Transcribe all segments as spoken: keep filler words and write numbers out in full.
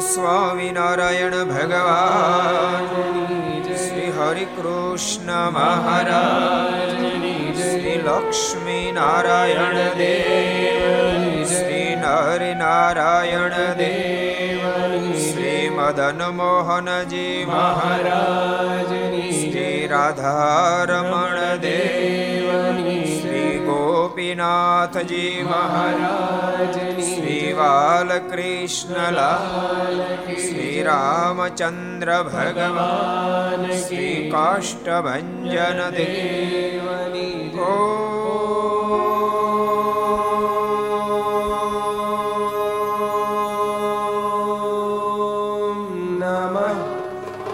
સ્વામિનારાયણ ભગવાન, શ્રી હરિકૃષ્ણ મહારાજ, શ્રી લક્ષ્મી નારાયણ દેવ, શ્રી નરનારાયણ દેવ, શ્રી મદન મોહનજી મહારાજ, શ્રી રાધારમણ દેવ, ગોપીનાથજી મહારાજ, શ્રી બાલકૃષ્ણલાલ, શ્રી રામચંદ્ર ભગવાન, શ્રી કાષ્ટભંજન દેવ, ગો નમઃ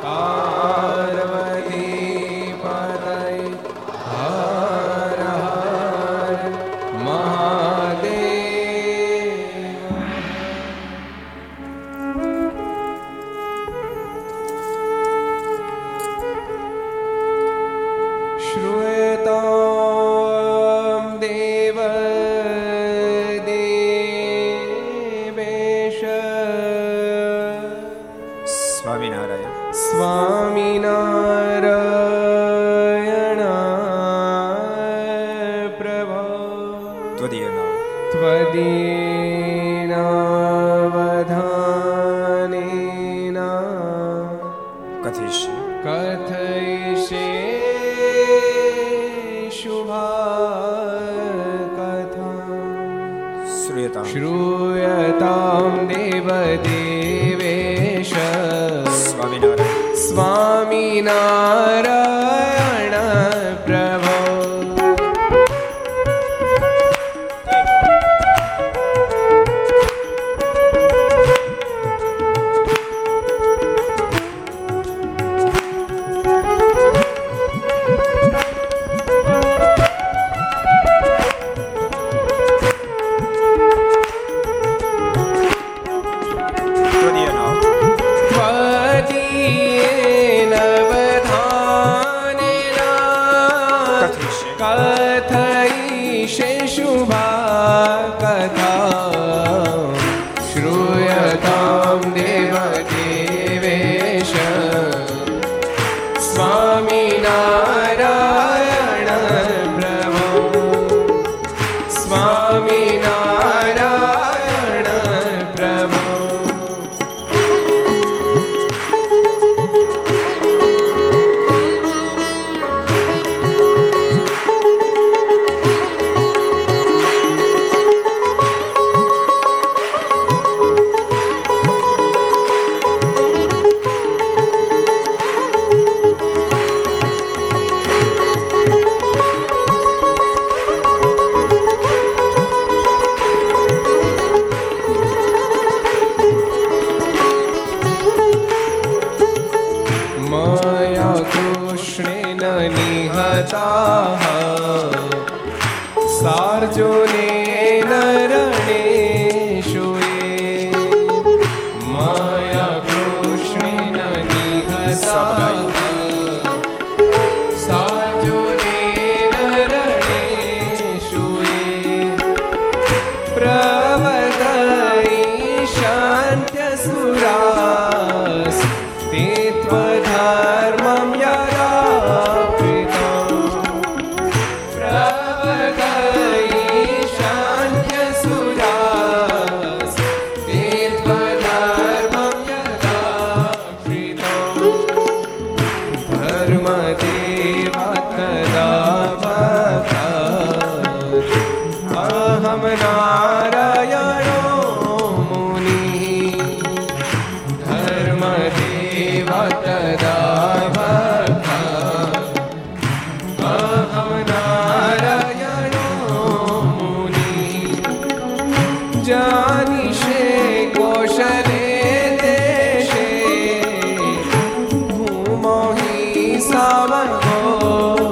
પાર્વતી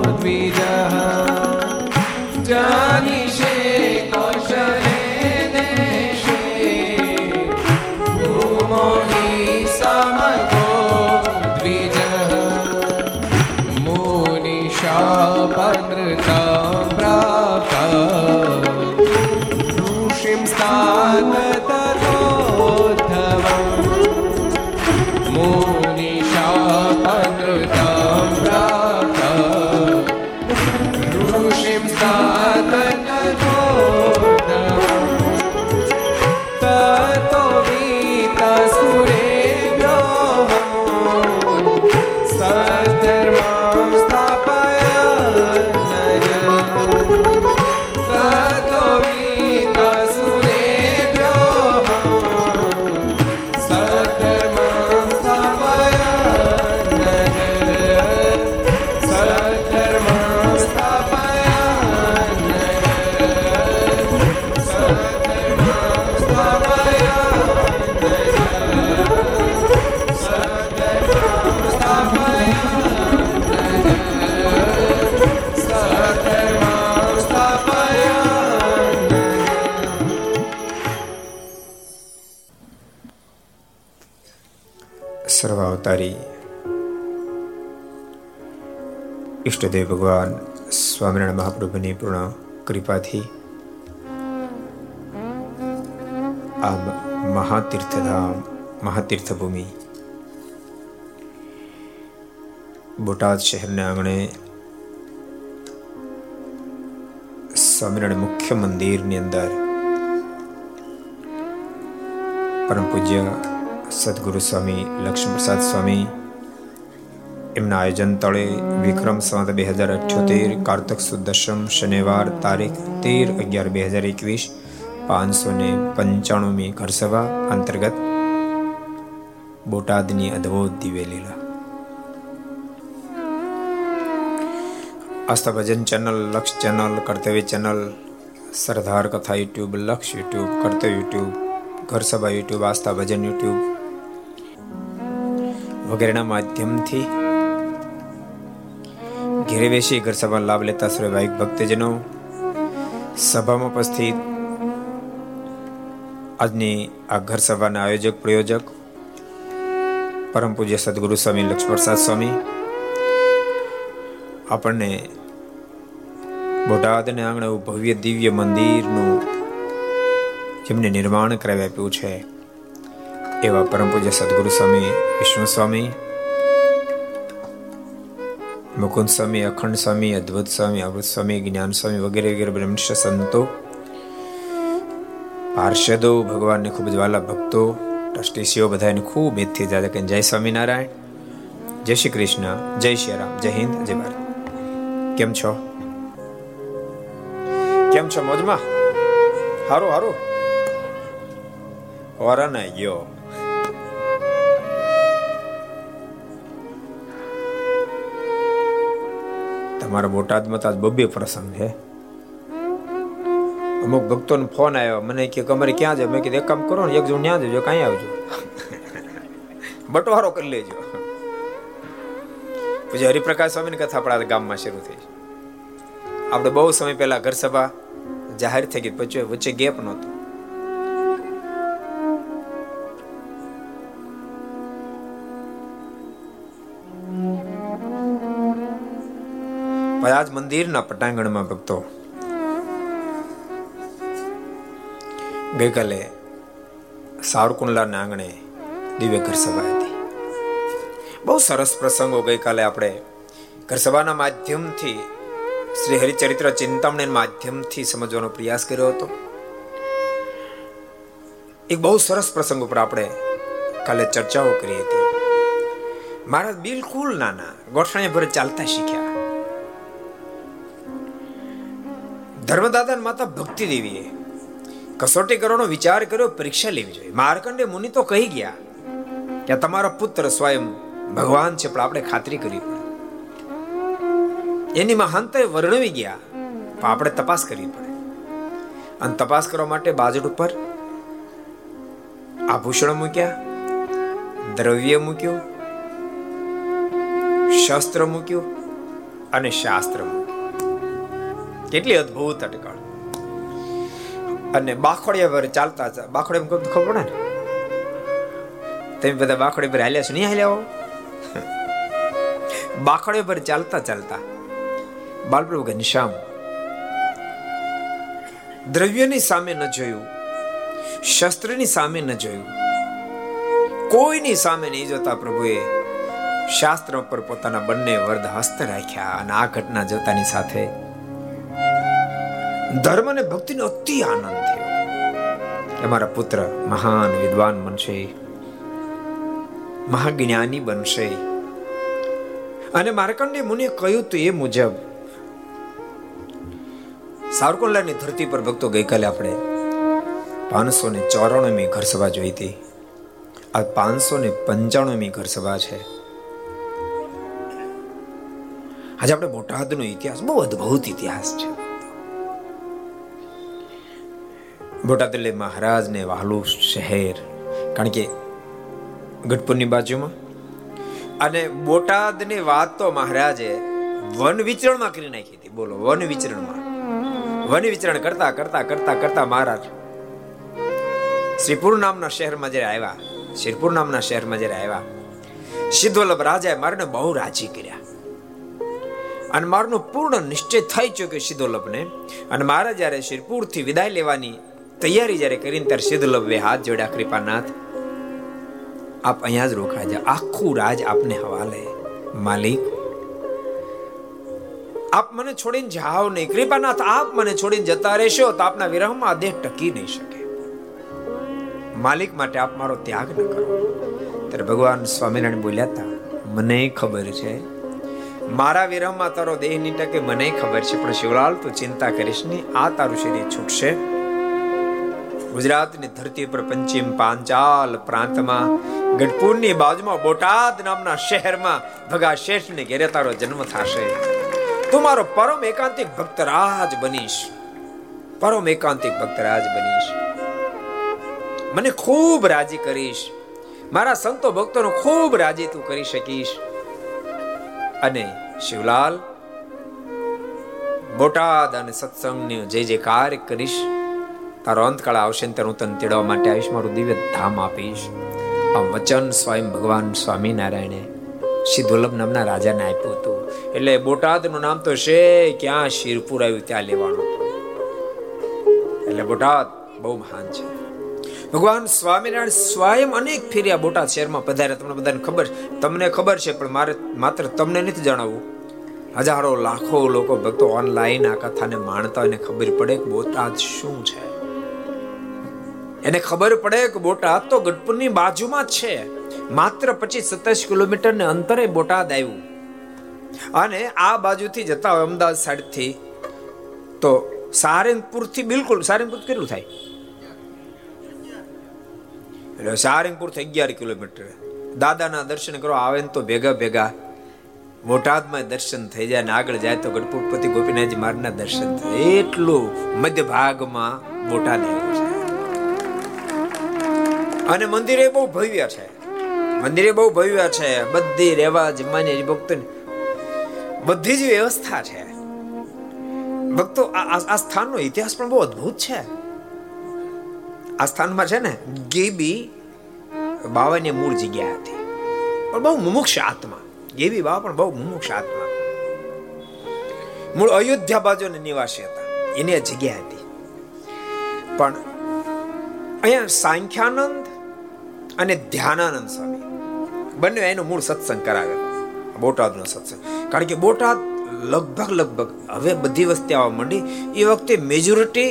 પતય જાનિશે કૌશલે સભા અવતારી. ઈષ્ટદેવ ભગવાન સ્વામિનારાયણ મહાપ્રભુની પૂર્ણ કૃપાથી આ મહાતીર્થધામ મહાતીર્થભૂમિ બોટાદ શહેરના આંગણે સ્વામિનારાયણ મુખ્ય મંદિરની અંદર પરમ પૂજ્ય સદગુરુ સ્વામી લક્ષ્મીપ્રસાદ સ્વામી એમના આયોજન તળે વિક્રમ સંવત બે હજાર અઠ્યોતેર કારતક સુદ દશમ શનિવાર તારીખ તેર અગિયાર બે હજાર એકવીસ પાંચસો ને પંચાણુંમી ઘરસભા અંતર્ગત બોટાદની અદભુત દિવ્ય લીલા. આસ્થા ભજન ચેનલ, લક્ષ channel, Kartavya channel, Sardar Katha YouTube, Laksh YouTube, Kartavya YouTube, Gharsabha YouTube, Aastha Bhajan YouTube વગેરેના માધ્યમથી ઘેરે બેસી ઘર સભા લાભ લેતા સર્વે ભક્તજનો, સભામાં ઉપસ્થિત આજની આ ઘર સભાના આયોજક પ્રયોજક પરમ પૂજ્ય સદગુરુ સ્વામી લક્ષ્મીપ્રસાદ સ્વામી આપણને બોટાદને આંગણે ભવ્ય દિવ્ય મંદિરનું જેમને નિર્માણ કરાવી આપ્યું છે એવા પરમ પૂજ્ય સદગુરુ સ્વામી વિષ્ણુ સ્વામી, મુકુંદ સ્વામી, અખંડ સ્વામી, અદ્ભુત સ્વામી, અમૃત સ્વામી, જ્ઞાન સ્વામી વગેરે વગેરે બ્રહ્મનિષ્ઠ સંતો, પાર્ષદો, ભગવાનને ખૂબ જ વાલા ભક્તો, ટ્રસ્ટીસીઓ બધાને ખૂબ હેતથી જાદે કે જય સ્વામિનારાયણ, જય શ્રી કૃષ્ણ, જય શ્રી રામ, જય હિન્દ, જય ભારત. કેમ છો? કેમ છો? મોજમાં? હારું હારું વરાન ગયો. તમારા બોટાદમાં તો આજ બબ્બે પ્રસંગ છે. અમુક ભક્તોનો ફોન આવ્યો મને કે અમારે ક્યાં જવું. મેં કીધું એક કામ કરો ને, એક જણ ત્યાં જજો, કાંઈ આવજો, બટવારો કરી લેજો. પછી હરિપ્રકાશ સ્વામીની કથા આપણા ગામમાં શરૂ થઈ. આપણે બહુ સમય પહેલા ઘર સભા જાહેર થઈ ગઈ, પછી વચ્ચે ગેપ નહોતો. આજ મંદિરના પટાંગણમાં ભક્તો ગઈકાલે સાવરકુંડલાના આંગણે દિવ્ય ઘર સભા હતી. બહુ સરસ પ્રસંગો ગઈકાલે આપણે ઘર સભાના માધ્યમથી શ્રી હરિચરિત્ર ચિંતામણીના માધ્યમથી સમજવાનો પ્રયાસ કર્યો હતો. એક બહુ સરસ પ્રસંગ ઉપર આપણે કાલે ચર્ચાઓ કરી હતી. મહારાજ બિલકુલ નાના ગોઠણે ભરે ચાલતા શીખ્યા. ધર્મદાદા માતા ભક્તિ દેવીએ કસોટી કરવાનો વિચાર કર્યો, પરીક્ષા લેવી જોઈએ. માર્કંડે મુનિ તો કહી ગયા કે તમારો પુત્ર સ્વયં ભગવાન છે, પણ આપણે ખાતરી કરી પડે. એની મહાનતા વર્ણવી ગયા, પણ આપણે તપાસ કરવી પડે. અને તપાસ કરવા માટે બાજટ ઉપર આભૂષણ મૂક્યા, દ્રવ્ય મૂક્યું, શસ્ત્ર મૂક્યું અને શાસ્ત્ર મૂક્યું. કેટલી અદભુત અટકળ. અને બાખોડિયા પર ચાલતા બાખોડિયા પર ખબર પડે ને, તમે બધા બાખોડિયા પર હાલ્યા છો, નહીં હાલ્યા હો? બાખોડિયા પર ચાલતા ચાલતા બાલપ્રભુ ઘનશ્યામ દ્રવ્યની સામે ન જોયું, શસ્ત્રની સામે ન જોયું, કોઈની સામે નહીં જોતા પ્રભુએ શાસ્ત્ર ઉપર પોતાના બંને વરદ હસ્ત રાખ્યા. અને આ ઘટના જોતાની સાથે ધર્મ અને ભક્તિનો અતિ આનંદ થયો. અમારા પુત્ર મહાન વિદ્વાન બનશે, મહાજ્ઞાની બનશે. અને માર્કંડે મુનિએ કહ્યું તો એ મુજબ સાવરકુંડલાની ધરતી પર ભક્તો ગઈકાલે આપણે પાંચસો ને ચોરાણુંમી ઘર સભા જોઈ હતી. આ પાંચસો ને પંચાણુંમી ઘર સભા છે. આજે આપણે બોટાદનો ઇતિહાસ, બહુ અદભુત ઇતિહાસ છે. બોટાદ એટલે મહારાજને વહાલું શહેર, કારણ કે ગઢપુરની બાજુમાં. અને બોટાદની વાત તો મહારાજે વન વિચરણમાં કરી નાખી હતી. બોલો, વન વિચરણમાં વન વિચરણ કરતા કરતા કરતા કરતા મહારાજ શ્રીપુર નામના શહેરમાં જ્યારે આવ્યા, શિરપુર નામના શહેરમાં જ્યારે આવ્યા સિદ્ધવલ્લભ રાજાએ મારને બહુ રાજી કર્યા અને મારનો પૂર્ણ નિશ્ચય થઈ ચુક્યો સિદ્ધવલ્લભને. અને મારા જ્યારે શિરપુરથી વિદાય લેવાની તૈયારી જ્યારે કરીને ત્યારે સિદ્ધવલ્લભે હાથ જોડ્યા, કૃપાનાથ આપ અહીંયા જ રોકાઈ જાઓ, આખું રાજ આપને હવાલે માલિક, આપ મને છોડીને જાઓ નહીં. કૃપાનાથ આપ મને છોડીને જતા રહેશો તો આપના વિરહમાં દેહ ટકી નહીં શકે. માલિક માટે આપ મારો ત્યાગ ન કરો. ત્યારે ભગવાન સ્વામિનારાયણ બોલ્યા હતા, મને ખબર છે મારા વિરહમાં તારો દેહ ની ટકે, મને ખબર છે, પણ શિવલાલ તું ચિંતા કરીશ નહીં, આ તારું શરીર છૂટશે. ગુજરાતની ધરતી પર પંચિમ પાંચાલ પ્રાંતમાં ગઢપુરની બાજુમાં બોટાદ નામના શહેરમાં ભગાશેઠને ઘેરે તારો જન્મ થશે. તું મારો પરમ એકાંતિક ભક્તરાજ બનીશ, પરમ એકાંતિક ભક્તરાજ બનીશ, મને ખૂબ રાજી કરીશ, મારા સંતો ભક્તોનો ખૂબ રાજી તું કરી શકીશ. અને શિવલાલ બોટાદ અને સત્સંગને જે જે કાર્ય કરીશ, તારો અંતકાળ આવશે ત્યારે હું તને તેડવા માટે આવીશ, મારું દિવ્ય ધામ આપીશ. આ વચન સ્વયં ભગવાન સ્વામિનારાયણે સિદ્ધોલ્લભ નામના રાજાને આપ્યું હતું. એટલે બોટાદનું નામ તો છે, ક્યાં શિરપુર આવ્યું ત્યાં લેવાનું. એટલે બોટાદ બહુ મહાન છે. ભગવાન સ્વામિનારાયણ સ્વયં અનેક ફેર્યા બોટાદ શહેરમાં પધાર્યા. તમને બધાને ખબર, તમને ખબર છે, પણ મારે માત્ર તમને નથી જણાવવું. હજારો લાખો લોકો ભક્તો ઓનલાઈન આ કથાને માણતા હોય, એને ખબર પડે કે બોટાદ શું છે, એને ખબર પડે કે બોટાદ તો ગઢપુરની બાજુમાં જ છે, માત્ર પચીસ સત્તાવીસ કિલોમીટર ને અંતરે બોટાદ આવ્યું. અને આ બાજુથી જતા હોય અમદાવાદ સાઈડથી તો સારંગપુરથી બિલકુલ, સારંગપુર કેટલું થાય, એટલે સારંગપુરથી અગિયાર કિલોમીટર. દાદાના દર્શન કરો આવે ને તો ભેગા ભેગા બોટાદમાં દર્શન થઈ જાય, ને આગળ જાય તો ગઢપુરપતિ ગોપીનાથજી મહારાજના દર્શન થાય. એટલું મધ્ય ભાગમાં બોટાદ આવ્યું છે. અને મંદિરે બહુ ભવ્ય છે, મંદિરે બહુ ભવ્ય છે, બધી રહેવા જમવાની ભક્તોને બધી જ વ્યવસ્થા છે. ભક્તો આ સ્થાનનો ઇતિહાસ પણ બહુ અદ્ભુત છે. આ સ્થાનમાં છે ને ગેબી બાવાની મૂળ જગ્યા હતી, પણ બહુ મુમુક્ષ આત્મા, ગેબી બાવા પણ બહુ મુમુક્ષ આત્મા, મૂળ અયોધ્યા બાજુના નિવાસી હતા, એની જગ્યા હતી. પણ અહીંયા સાંખ્યાનંદ અને ધ્યાનાનંદ સ્વામી બંને એનો મૂળ સત્સંગ કરાવ્યો, બોટાદનો સત્સંગ. કારણ કે બોટાદ લગભગ લગભગ હવે બધી વસ્તી આવવા માંડી, એ વખતે મેજોરિટી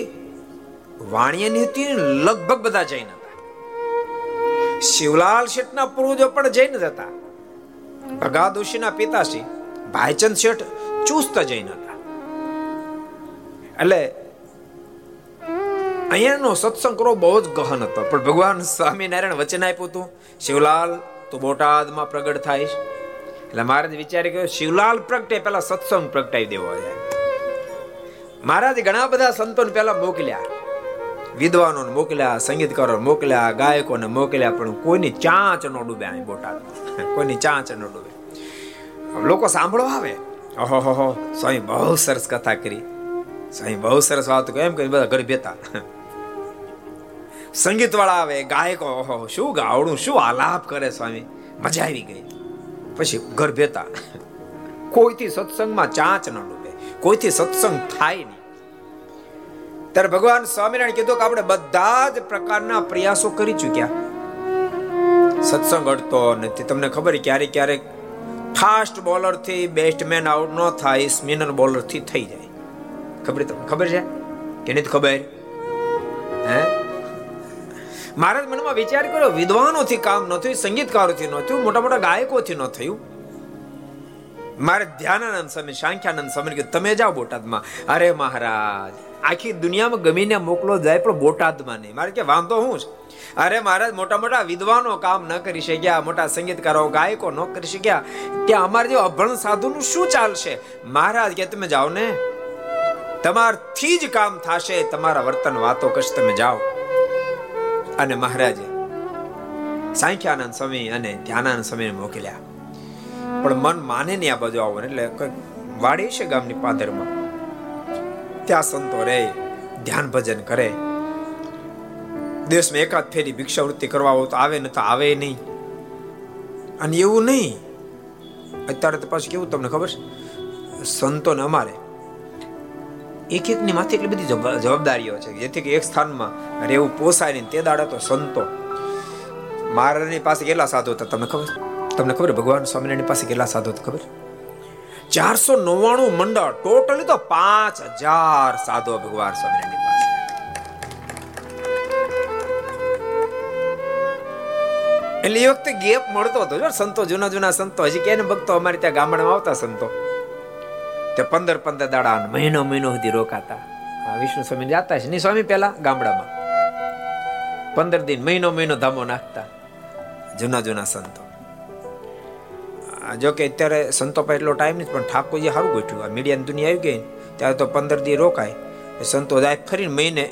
વાણિયાની હતી, લગભગ બધા જૈન હતા. શિવલાલ શેઠના પૂર્વજો પણ જૈન જ હતા. ભગા દોશીના પિતાશ્રી ભાઈચંદ શેઠ ચુસ્ત જૈન હતા. એટલે અહીંયાનો સત્સંગ કરવો બહુ જ ગહન હતો. પણ ભગવાન સ્વામિનારાયણ વચન આપ્યું હતું, શિવલાલ તો બોટાદમાં પ્રગટ થાય છે. એટલે મહારાજ વિચારે કે શિવલાલ પ્રગટે પેલા સત્સંગ પ્રગટાવી દેવો છે. મહારાજ ઘણા બધા સંતોને પેલા મોકલ્યા, વિદ્વાનોને મોકલ્યા, સંગીતકારો મોકલ્યા, ગાયકોને મોકલ્યા, પણ કોઈની ચાંચ ન ડૂબે. અહીં બોટાદ કોઈની ચાંચ ન ડૂબે, લોકો સાંભળવા આવે, ઓહો હો હો સ્વામી બહુ સરસ કથા કરી, સ્વામી બહુ સરસ વાત કરી, એમ કરી બધા ઘર ભેતા. સંગીતવાળા આવે, ગાયકો, ઓહો શું ગાવડું, શું આલાપ કરે સ્વામી, મજા આવી ગઈ. પછી ઘર ભેતા. કોઈથી સત્સંગમાં ચાંચ ન ડૂબે, કોઈથી સત્સંગ થાય નહીં. ત્યારે ભગવાન સ્વામિનારાયણ કીધું કે આપણે બધા જ પ્રકારના પ્રયાસો કરી ચૂક્યા, સત્સંગ અડતો નથી. તમને ખબર ક્યારેક ક્યારેક ફાસ્ટ બોલરથી બેટ્સમેન આઉટ ન થાય, સ્પિનર બોલરથી થઈ જાય. ખબર તમને ખબર છે કે નથી ખબર? હે મહારાજ મનમાં વિચાર કર્યો, વિદ્વાનોથી કામ ન થયું, સંગીતકારોથી ન થયું, મોટા મોટા ગાયકોથી ન થયું. મારે ધ્યાનાનંદ સ્વામી, સાંખ્યાનંદ સ્વામી કીધું તમે જાઓ બોટાદમાં. અરે મહારાજ આખી દુનિયામાં ગમીને મોકલો જાય, પણ બોટાદમાં નહીં. મારે કે વાંધો હું છે. અરે મહારાજ મોટા મોટા વિદ્વાનો કામ ન કરી શક્યા, મોટા સંગીતકારો ગાયકો ન કરી શક્યા, ત્યાં અમારે જે અભણ સાધુનું શું ચાલશે? મહારાજ કે તમે જાઓ ને, તમારથી જ કામ થશે, તમારા વર્તન વાતો કરશે, તમે જાઓ. અને મહારાજે સાંખ્યાનંદ સ્વામી અને ધ્યાનાનંદ સ્વામીને મોકલ્યા, પણ મન માને નહીં આ બાજુ આવો. એટલે કંઈક વાડી છે ગામની પાદરમાં, ત્યાં સંતો રહે, ધ્યાન ભજન કરે. દેશમાં એકાદ ફેરી ભિક્ષાવૃત્તિ કરવા આવો તો આવે, ન તો આવે નહીં. અને એવું નહીં, અત્યારે તો પાછું કેવું તમને ખબર છે, સંતોને અમારે એક એકની માથે એટલી બધી જવાબદારીઓ છે જેથી કે એક સ્થાનમાં રહેવું પોસાય નહીં. તે દાડા તો સંતો મહારાજની પાસે કેટલા સાધુ હતા તમને ખબર? તમને ખબર ભગવાન સ્વામિનારાયણ પાસે કેટલા સાધુ હતા ખબર? ચારસો નવ્વાણું મંડળ ટોટલી તો પાંચ હજાર સાધુ ભગવાન સ્વામિનારાયણ પાસે. એટલે એ વખતે ગેપ મળતો હતો જો સંતો, જૂના જૂના સંતો હજી ક્યાંય ભક્તો અમારે ત્યાં ગામડામાં આવતા સંતો તે પંદર પંદર દાડા મહિનો મહિનો સુધી રોકાતા. આ વિષ્ણુ સ્વામી જાતા છે ની સ્વામી પહેલા ગામડામાં પંદર દિન મહિનો મહિનો ધામો નાખતા જૂના જૂના સંતો. જોકે અત્યારે સંતો પાસે એટલો ટાઈમ નથી, પણ ઠાકોરજી સારું ગોઠવ્યું. આ મીડિયાની દુનિયા આવી ગઈ ત્યારે તો પંદર દી રોકાય સંતો, જાય ફરીને મહિને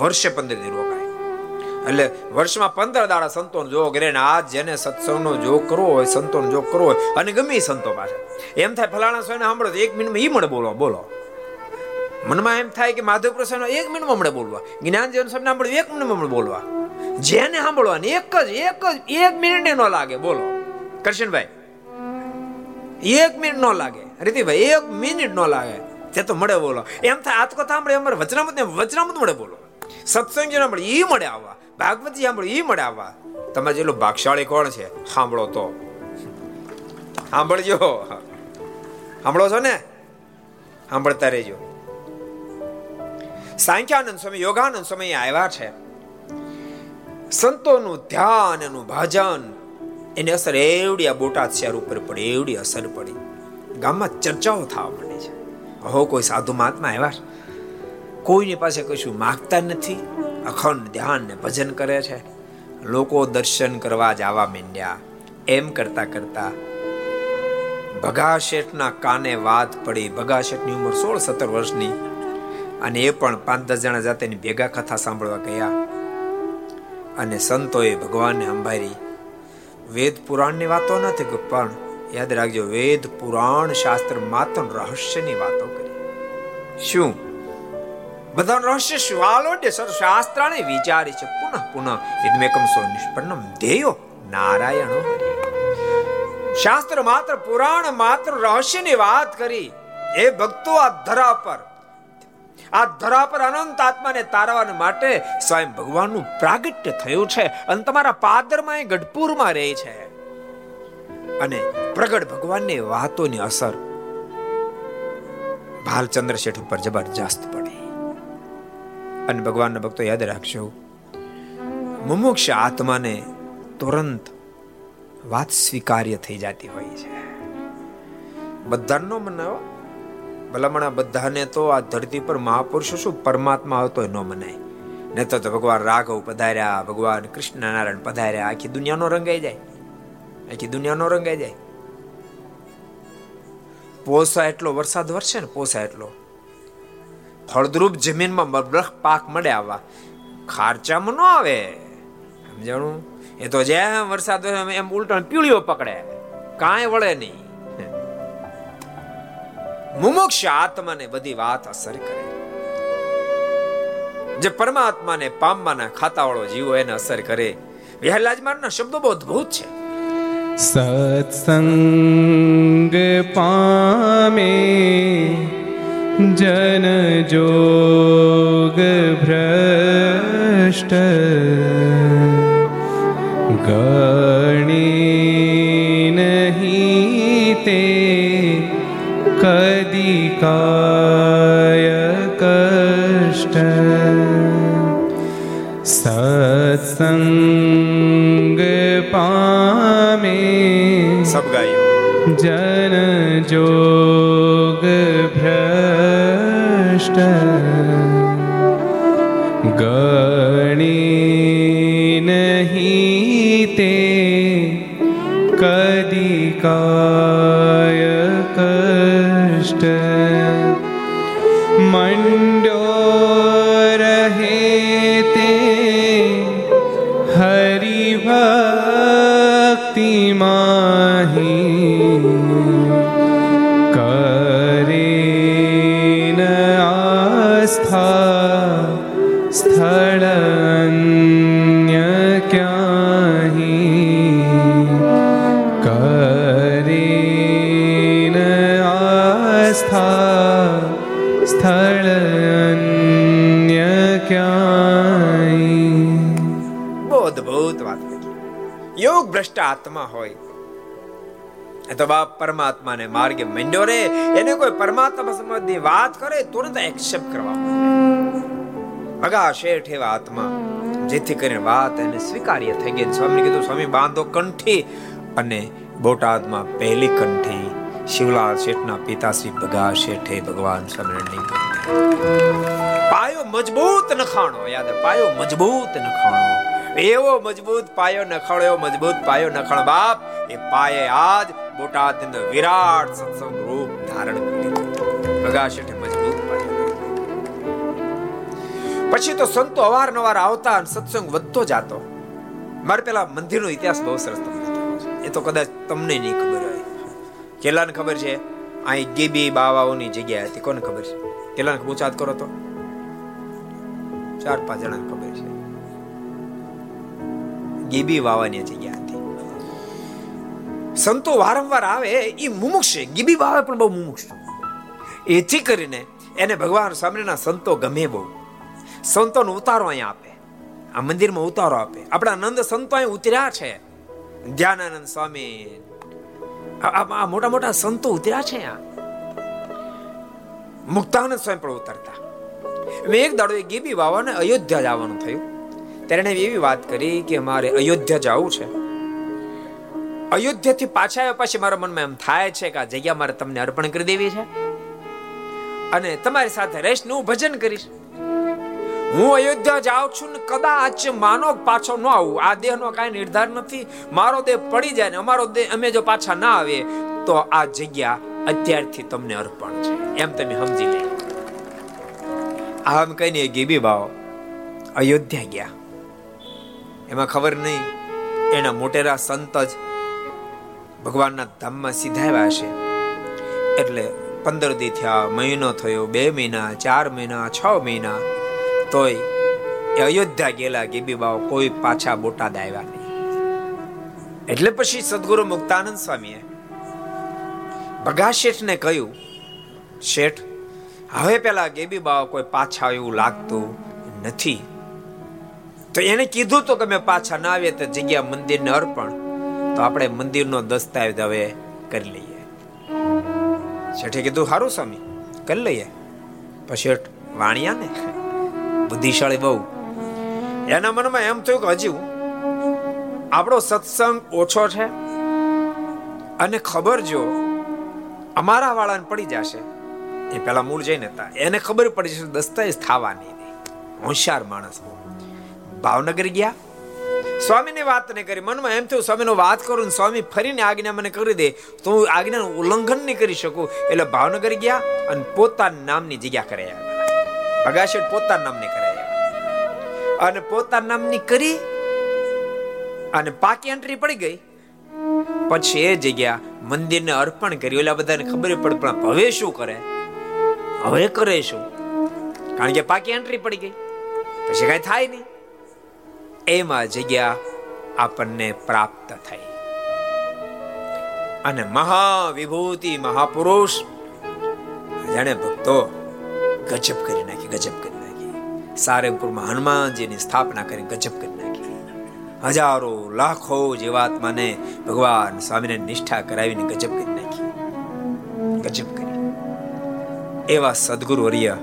વર્ષે પંદર દી રોકાય. એટલે વર્ષમાં પંદર દાડા સંતોનો જોગ રહે. આજ જેને સત્સંગનો જોગ કરવો હોય, સંતોનો જોગ કરવો હોય, અને ગમે સંતો પાસે એમ થાય ફલાણા સ્વામીને સાંભળો તો એક મિનિટમાં એ મળે બોલવા બોલો, મનમાં એમ થાય કે માધવપુર સ્વામીને એક મિનિટમાં મળે બોલવા, જ્ઞાનજીવન સ્વામીને સાંભળ્યું એક મિનિટમાં મળે બોલવા, જેને સાંભળવાની એક જ એક જ એક મિનિટને ન લાગે બોલો કરશનભાઈ, એક મિનિટ ન લાગે રીતિભાઈ, એક મિનિટ ન લાગે તે તો મળે બોલો. એમ થાય આજ કોથા મળે, અમારે વચનામૃત ને વચનામૃત મળે બોલો, સત્સંગ જે મળે એ મળે આવવા, ભાગવતજી સાંભળે એ મળે આવવા. તમારે જેટલું ભાગશાળી કોણ છે? સાંભળો તો સાંભળજો, સાંભળો છો ને, સાંભળતા રહેજો. સાંખ્યાનંદ સ્વામી યોગાનંદ સ્વામી આવ્યા છે. સંતોનું ધ્યાન, એનું ભજન, એની અસર એવડી આ બોટાદ શહેર ઉપર પડી, એવડી અસર પડી, ગામમાં ચર્ચાઓ થવા માંડી છે. હો કોઈ સાધુ મહાત્મા આવ્યા, કોઈની પાસે કશું માગતા નથી, અખંડ ધ્યાન ને ભજન કરે છે. લોકો દર્શન કરવા જ આવવા માંડ્યા. એમ કરતા કરતા ભગાશેઠના કાને વાત પડી. ભગાશેઠની ઉંમર સોળ સત્તર વર્ષની, અને એ પણ પાંચ દસ જણા જાતે એની ભેગા કથા સાંભળવા ગયા. અને સંતોએ ભગવાનને સંભાળી. વેદ પુરાણની વાતો નથી કે, પણ યાદ રાખજો, વેદ પુરાણ શાસ્ત્ર માત્ર રહસ્યની વાતો કરી. શું બધાનું રહસ્ય સ્વાલોટે સર શાસ્ત્રને વિચારે છે. પુનઃ પુનઃ હિતમેકમ સો નિષ્પન્નમ ધ્યેયો નારાયણો હરિ. શાસ્ત્ર માત્ર, પુરાણ માત્ર રહસ્યની વાત કરી. એ ભક્તો, આ ધરા પર આ ધરા પર અનંત આત્માને તારવા માટે સ્વયં ભગવાનનું પ્રાગટ્ય થયું છે. અને તમારા પાદરમાં એ ગઢપુરમાં રહે છે. અને પ્રગટ ભગવાનની વાતોની અસર ભાલચંદ્ર શેઠ ઉપર જબરજસ્ત પડી. અને ભગવાનના ભક્તો યાદ રાખશો, મુમુક્ષ આત્માને તુરંત વાત સ્વીકાર્ય થઈ જતી હોય છે. બધાનો મનાવો ભલામણા, બધાને તો આ ધરતી પર મહાપુરુષો શું પરમાત્મા હતો એ ન મનાય, ને તો ભગવાન રાઘવ પધાર્યા, ભગવાન કૃષ્ણ નારાયણ પધાર્યા, આખી દુનિયાનો રંગાઈ જાય, આખી દુનિયાનો રંગાઈ જાય. પોસા એટલો વરસાદ વરસે ને, પોસા એટલો ફળદ્રુપ જમીનમાં મબલખ પાક મળે આવા ખારચામાં ન આવે, સમજાણું? એ તો જેમ વરસાદ વરસે એમ ઉલટો પીળીઓ પકડે, કાંઈ વળે નહીં. મુમુક્ષ આત્માને બધી વાત અસર કરે. જે પરમાત્માને પામવાના ખાતાવાળો જીવો એને અસર કરે. વહેલાજમાનના શબ્દો બહુ અદ્ભુત છે. સત્સંગ પામે જન જોગ ભ્રષ્ટ ગણી નહીં તે કદી કાય કષ્ટ. સત્સંગ પામે સબ ગાયો જન જોગ ભ્રષ્ટ ગણી નહીં તે કદી કાય મંડો રહે તે હરિ ભક્તિ માહી કરે ન આસ્થા સ્થળ અન્ય ક્યાંહી જાય. બહુ અદભુત વાત કરી. યોગ ભ્રષ્ટ આત્મા હોય તો બાપ પરમાત્માને માર્ગે મંડ્યો રે, એને કોઈ પરમાત્મા સંબંધી વાત કરે તુરંત એક્સેપ્ટ કરવા માંડે. ભગાશેઠ એવા આત્મા જેથી કરીને વાત એને સ્વીકાર્ય થઈ ગઈ. સ્વામીએ કીધું, સ્વામી બાંધો કંઠી, અને બોટાદમાં પહેલી કંઠી શિવલાલ શેઠના પિતાશ્રી ભગાશેઠે ભગવાન સ્વામિનારાયણની. પાયો મજબૂત નખાણો, યાદ પાયો મજબૂત નખાણો, એવો મજબૂત પાયો નખાણો, એવો મજબૂત પાયો નખાણો બાપ, એ પાયે આજ બોટાદનો વિરાટ સત્સંગ રૂપ ધારણ કર્યું. ભગાશેઠે મજબૂત પાયો. પછી તો સંતો અવારનવાર આવતા અને સત્સંગ વધતો જાતો. મારે પેલા મંદિરનો ઇતિહાસ બહુ સરસ તમને, એ તો કદાચ તમને નહીં ખબર હોય. કેટલાને ખબર છે અહીં ગેબી બાવાઓની જગ્યા હતી? કોને ખબર છે? કેટલાને પૂછાત કરો તો ચાર પાંચ જણાને ખબર છે. ગેબી બાવાની જગ્યા હતી. સંતો વારંવાર આવે, એ મુમુક્ષ ગીબી બાવા પણ બહુ મુમુક્ષ, એથી કરીને એને ભગવાન સ્વામીના સંતો ગમે બહુ. સંતોનો ઉતારો અહીંયા આપે, આ મંદિરમાં ઉતારો આપે. આપણા નંદ સંતો અહીં ઉતર્યા છે, ધ્યાનાનંદ સ્વામી, આ મોટા મોટા સંતો ઉતર્યા છે. આ મુક્તાનંદ સ્વામી પણ ઉતરતા. મેં એક દાડો ગીબી બાવાને અયોધ્યા જવાનું થયું, ત્યારે એને એવી વાત કરી કે મારે અયોધ્યા જવું છે. અયોધ્યાથી પાછા આવ્યા પછી મારા મનમાં એમ થાય છે કે આ જગ્યા મારે તમને અર્પણ કરી દેવી છે અને તમારી સાથે રહીશ, હું ભજન કરીશ. હું અયોધ્યા જાઉં છું ને કદાચ માનો પાછો ન આવું, આ દેહનો કાંઈ નિર્ધાર નથી, મારો દેહ પડી જાય ને અમારો દેહ અમે જો પાછા ના આવે તો આ જગ્યા અત્યારથી તમને અર્પણ છે, એમ તમે સમજી લે. આમ કહીને ગીબી બાવા અયોધ્યા ગયા. એમાં ખબર નહીં એના મોટેરા સંત જ ભગવાનના ધામમાં સીધાવ્યા હશે. એટલે પંદર દી થયા, મહિનો થયો, બે મહિના, ચાર મહિના, છ મહિના, તોય એ અયોધ્યા ગયેલા ગીબી બાવા કોઈ પાછા બોટાદ આવ્યા નહીં. એટલે પછી સદગુરુ મુક્તાનંદ સ્વામીએ ભગાશેઠને કહ્યું, શેઠ હવે પેલા ગીબી બાવા કોઈ પાછા એવું લાગતું નથી. તો એને કીધું તો કે મેં પાછા ના આવીએ તો જગ્યા મંદિરને અર્પણ, તો આપણે મંદિરનો દસ્તાવેજ હવે કરી લઈએ. શેઠે કીધું, સારું સ્વામી કરી લઈએ. પણ શેઠ વાણિયા ને બુદ્ધિશાળી બહુ, એના મનમાં એમ થયું કે હજી આપણો સત્સંગ ઓછો છે અને ખબર જો અમારા વાળાને પડી જશે, એ પેલા મૂળ જઈને હતા, એને ખબર પડી જશે દસ્તાવેજ થવાની નહીં. હોશિયાર માણસ. ભાવનગર ગયા, સ્વામીની વાત ને કરી. મનમાં એમ થયું સ્વામીનો વાત કરું ને સ્વામી ફરીને આજ્ઞા મને કરી દે તો હું આજ્ઞાનું ઉલ્લંઘન નહીં કરી શકું. એટલે ભાવનગર ગયા અને પોતાના નામની જગ્યા કર્યા. ભગાશેઠ પોતાના નામની કરાય અને પોતાના નામની કરી અને પાકી એન્ટ્રી પડી ગઈ. પછી એ જગ્યા મંદિરને અર્પણ કરી. ઓલા બધાને ખબર પડ, પણ હવે શું કરે? હવે કરે શું? કારણ કે પાકી એન્ટ્રી પડી ગઈ, પછી કાંઈ થાય નહીં. એમાં જગ્યા આપણને પ્રાપ્ત થઈ અને મહાવિભૂતિ મહાપુરુષ જાણે ભક્તો ગજબ કરી નાખી. ગજબ કરી નાખી. સારંગપુરમાં હનુમાનજીની સ્થાપના કરી ગજબ કરી નાખી. હજારો લાખો જીવાત્માને ભગવાન સ્વામીને નિષ્ઠા કરાવીને ગજબ કરી નાખી. ગજબ કરી. એવા સદગુરુ હરિય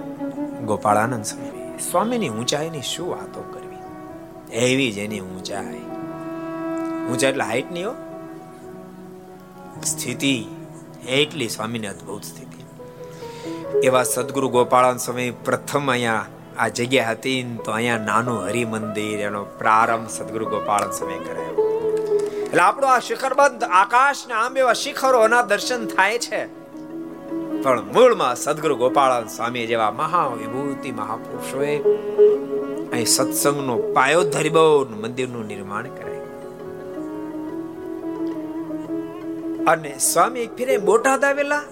ગોપાળાનંદ સ્વામી. સ્વામીની ઊંચાઈની શું વાતો કરવી, એવી જ એની ઊંચાઈ. ઊંચાઈ એટલે હાઈટ નહીં હો, સ્થિતિ એટલી સ્વામીની અદભુત સ્થિતિ. એવા સદગુરુ ગોપાળાનંદ સ્વામી પ્રથમ અહીંયા આ જગ્યા હતી તો અહીંયા નાનું હરિમંદિર, એનો પ્રારંભ સદગુરુ ગોપાળાનંદ સ્વામીએ કરાયો. એટલે આપણો આ શિખરબંધ આકાશના આંબે એવા શિખરોના દર્શન થાય છે, પણ મૂળમાં સદગુરુ ગોપાળાનંદ સ્વામી જેવા મહાવિભૂતિ મહાપુરુષોએ અહીં સત્સંગનો પાયો ધરીબો મંદિરનું નિર્માણ કરાયું. અને સ્વામી ફિરે બોટાદ આવેલા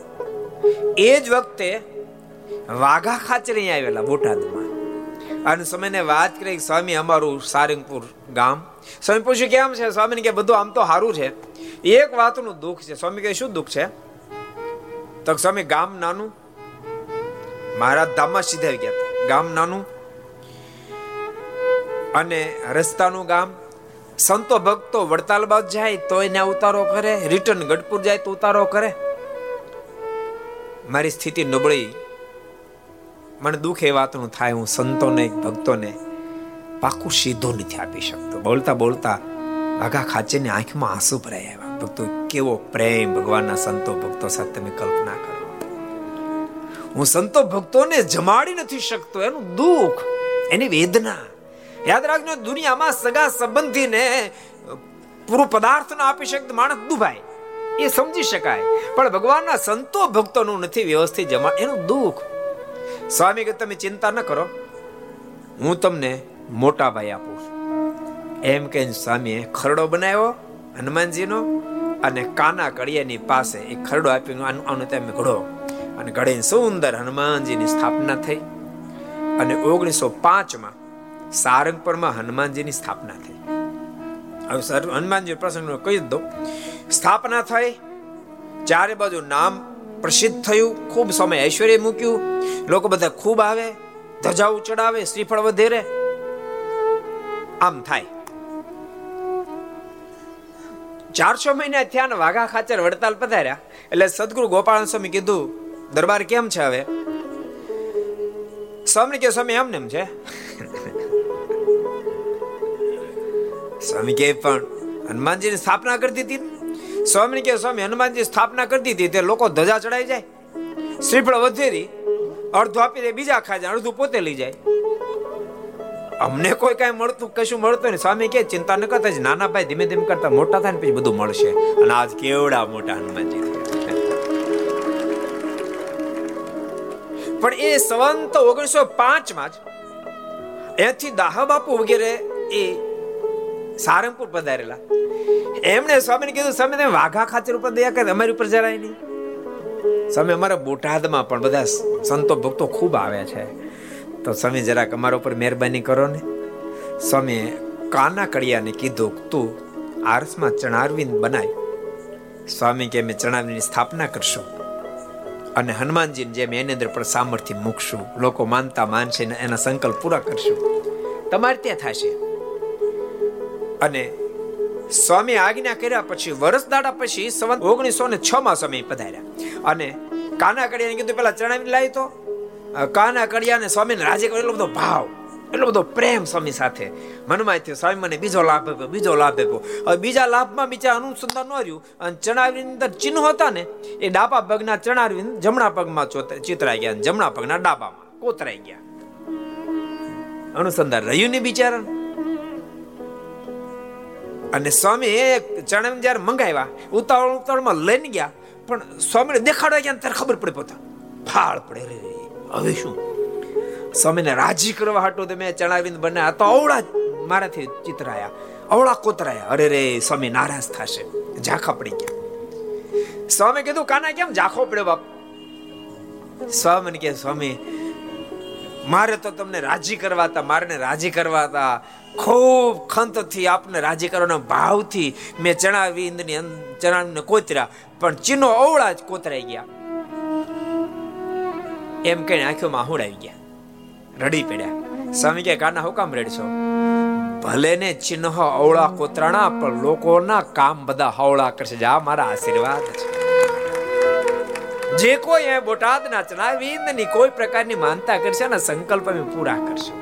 એ જ વખતે વાઘા ખાચરે આવેલા બોટાદમાં અને સ્વામીને વાત કરી, સ્વામી અમારું સારંગપુર ગામ. સ્વામી પૂછ્યું કેમ છે? સ્વામીને કે બધું આમ તો સારું છે, એક વાતનું દુઃખ છે. સ્વામી કહે શું દુઃખ છે? તો સ્વામી ગામ નાનું, મહારાજ ધામમાં સીધા આવી ગયા હતા, ગામ નાનું, અને રસ્તાનું ગામ. સંતો ભક્તો વડતાલ બાદ જાય તો એને ઉતારો કરે, રિટર્ન ગઢપુર જાય તો ઉતારો કરે. મારી સ્થિતિ નબળી, મને દુઃખ એ વાતનું થાય હું સંતોને ભક્તોને પાકું સીધો નથી આપી શકતો. બોલતા બોલતા વાઘા ખાચરની આંખમાં આંસુ ભરાઈ આવ્યા. ભક્તો કેવો પ્રેમ ભગવાનના સંતો ભક્તો સાથે તમે કલ્પના કરો. હું સંતો ભક્તોને જમાડી નથી શકતો, એનું દુઃખ, એની વેદના. યાદ રાખજો, દુનિયામાં સગા સંબંધીને પૂરો પદાર્થ ન આપી શકે માણસ દુભાય, એ સમજી શકાય, પણ ભગવાનના સંતો ભક્તોનું નથી વ્યવસ્થિત જમા, એનું દુઃખ. સ્વામી કે તમે ચિંતા ન કરો, હું તમને મોટા ભાઈ આપું છું. એમ કહીને સ્વામીએ ખરડો બનાવ્યો હનુમાનજીનો, અને કાના કડિયાની પાસે એ ખરડો આપ્યો, આનો તેમ ઘડો, અને ઘડીને સુંદર હનુમાનજીની સ્થાપના થઈ. અને ઓગણીસો પાંચમાં સારંગપુરમાં હનુમાનજીની સ્થાપના થઈ. હવે હનુમાનજી પ્રસંગનો કહી દો, સ્થાપના થઈ, ચારે બાજુ નામ પ્રસિદ્ધ થયું, ખૂબ સમય ઐશ્વર્ય મૂક્યું, લોકો બધા ખૂબ આવે, ધજાઓ ચડાવે, શ્રીફળ વધેરે, આમ થાય. ચારસો મહિના થયા, વાઘા ખાચર વડતાલ પધાર્યા એટલે સદગુરુ ગોપાળાનંદ સ્વામી કીધું, દરબાર કેમ છે હવે? સ્વામી કે સ્વામી એમ ને એમ છે. સ્વામી કે પણ હનુમાનજી ની સ્થાપના કરી દીધી. સ્વામી કે સ્વામી હનુમાનજી સ્થાપના કરી દીધી તે લોકો ધજા ચડાઈ જાય, શ્રીફળ વધેરી, અડધું આપી દે, બીજા ખાઈ જાય, અડધું પોતે લઈ જાય, અમને કોઈ કઈ મળતું, કશું મળતું નહીં. સ્વામી કે ચિંતા ન કરતા, નાના ભાઈ ધીમે ધીમે કરતા મોટા થાય ને પછી બધું મળશે. અને આજ કેવડા મોટા હનુમાનજી, પણ એ સંવંત ઓગણીસો પાંચ માં જ એથી દાહા બાપુ વગેરે એ સારંગપુર પધારેલા. એમણે સ્વામીને કીધું, સ્વામી તમે વાઘા ખાચર ઉપર દયા કરે, અમારી ઉપર જરાય નહીં. સ્વામી અમારા બોટાદમાં પણ બધા સંતો ભક્તો ખૂબ આવે છે, તો સ્વામી જરાક અમારા ઉપર મહેરબાની કરો ને. સ્વામી કાના કડિયાને કીધું, તું આરસમાં ચણારવીન બનાય. સ્વામી કે અમે ચણારવીની સ્થાપના કરશું અને હનુમાનજીને જેમ એની અંદર પણ સામર્થ્ય મૂકશું, લોકો માનતા માનશે ને એના સંકલ્પ પૂરા કરશું, તમારે ત્યાં થશે. અને સ્વામી આજ્ઞા કર્યા પછી વર્ષ દાડા પછી સવન ઓગણીસો ને છ માં સ્વામી પધાર્યા. અને કાના કડિયાને કીધું પેલા ચણાવી લાવી. તો કાના કડિયાને સ્વામીને રાજી કર્યો, એટલો બધો ભાવ, એટલો બધો પ્રેમ સ્વામી સાથે મનમાં થયો, સ્વામી મને બીજો લાભ આપ્યો, બીજો લાભ આપ્યો. હવે બીજા લાભમાં બીજા અનુસંધાન ન રહ્યું, અને ચણાવીની અંદર ચિહ્નો હતા ને એ ડાબા પગના ચણાવી જમણા પગમાં ચિતરાઈ ગયા, જમણા પગના ડાબામાં કોતરાઈ ગયા, અનુસંધાન રહ્યું ને બિચારા. અને સ્વામી એ ચણાવીને જયારે મંગાવ્યા ઉતાવળ ઉતાવળમાં લઈને ગયા, પણ સ્વામીને દેખાડવા ગયા ત્યારે ખબર પડે પોતા ફાળ પડે. હવે શું? સ્વામીને રાજી કરવા હાટો તમે ચણાવીને બનાવ્યા તો અવળા મારાથી ચિતરાયા, અવળા કોતરાયા. અરે રે, સ્વામી નારાજ થશે, ઝાંખા પડી ગયા. સ્વામી કીધું કાના કેમ ઝાંખો પડ્યો બાપ? સ્વામીને કે સ્વામી મારે તો તમને રાજી કરવા હતા, મારે રાજી કરવા હતા, ખૂબ ખંતથી આપને રાજી કરવાના ભાવથી મેં ચણાવીની ચણાવીને કોતર્યા, પણ ચિહ્નો અવળા જ કોતરાઈ ગયા. એમ કહીને આંખોમાં આહુડ આવી ગયા, રડી પડ્યા. સ્વામી કે કાના હું કામ રડશો? ભલે ને ચિહ્નો અવળા કોતરાણા, પણ લોકોના કામ બધા હવળા કરશે. જા મારા આશીર્વાદ છે. જે કોઈ એ બોટાદના ચણાવીની કોઈ પ્રકારની માનતા કરશે ને સંકલ્પ અમે પૂરા કરશે.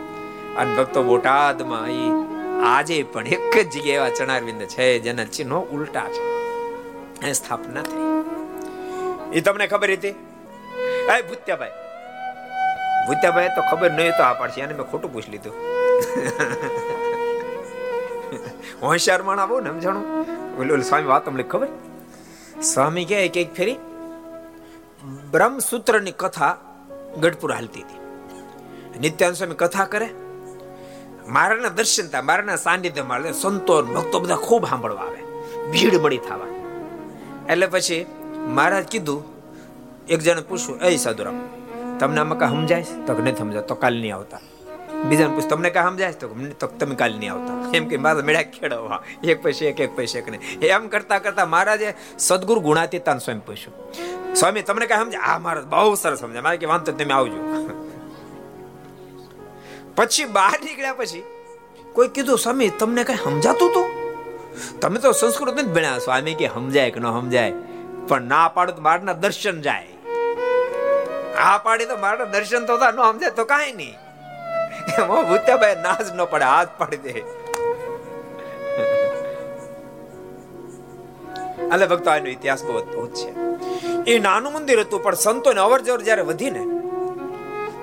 અને ભક્તો બોટાદમાં એ આજે પણ એક જ જગ્યાએ એવા ચણારવિંદ છે જેના ચિહ્નો ઉલટા છે, એ સ્થાપના થઈ. એ તમને ખબર હતી? એ ભૂત્યાભાઈ, ભૂત્યાભાઈ તો ખબર નહીં તો આ પાડશે, એને મેં ખોટું પૂછી લીધું. હોશિયાર માણ આવો ને, સમજાણું. સ્વામી વાત તમને ખબર? સ્વામી કહે કે એક ફેરી બ્રહ્મસૂત્રની કથા ગઢપુર હાલતી હતી. નિત્યાનંદ સ્વામી કથા કરે, મારાના દર્શન થાય, મારાના સાનિધ્ય મળે, સંતો ભક્તો બધા ખૂબ સાંભળવા આવે, ભીડ મળી થવા. એટલે પછી મહારાજ કીધું, એક જણ પૂછ્યું, એ સાધુરામ તમને આમાં કાંઈ સમજાય? તો નહીં સમજાય તો કાલ નહીં આવતા. બીજાને પૂછ તમને કાંઈ સમજાય? તો મને તો તમે કાલ નહીં આવતા. એમ કે મારા મેળા ખેડવા એક પછી એક, એક પછી એક ને એમ કરતા કરતા મહારાજે સદગુરુ ગુણાતીતાનંદ સ્વામી પૂછ્યું, સ્વામી તમને કાંઈ સમજાય? આ મહારાજ બહુ સરસ સમજાય. મારે કે વાંધો, તમે આવજો. પછી બહાર નીકળ્યા પછી કોઈ કીધું સ્વામી તમને કઈ સમજાતું હતું? તમે તો સંસ્કૃત નથી ભણ્યા. સ્વામી કે સમજાય કે ન સમજાય, પણ ના પાડો તો મારના દર્શન જાય. આ પાડી તો મારા દર્શન થતા, ન સમજાય તો કાંઈ નહીં. એમાં ભૂત્યાભાઈ નાજ ન પડે, હાથ પાડી દે. એટલે ભક્તો આનો ઇતિહાસ બહુ અદભુત છે. એ નાનું મંદિર હતું, પણ સંતોને અવર જવર જ્યારે વધીને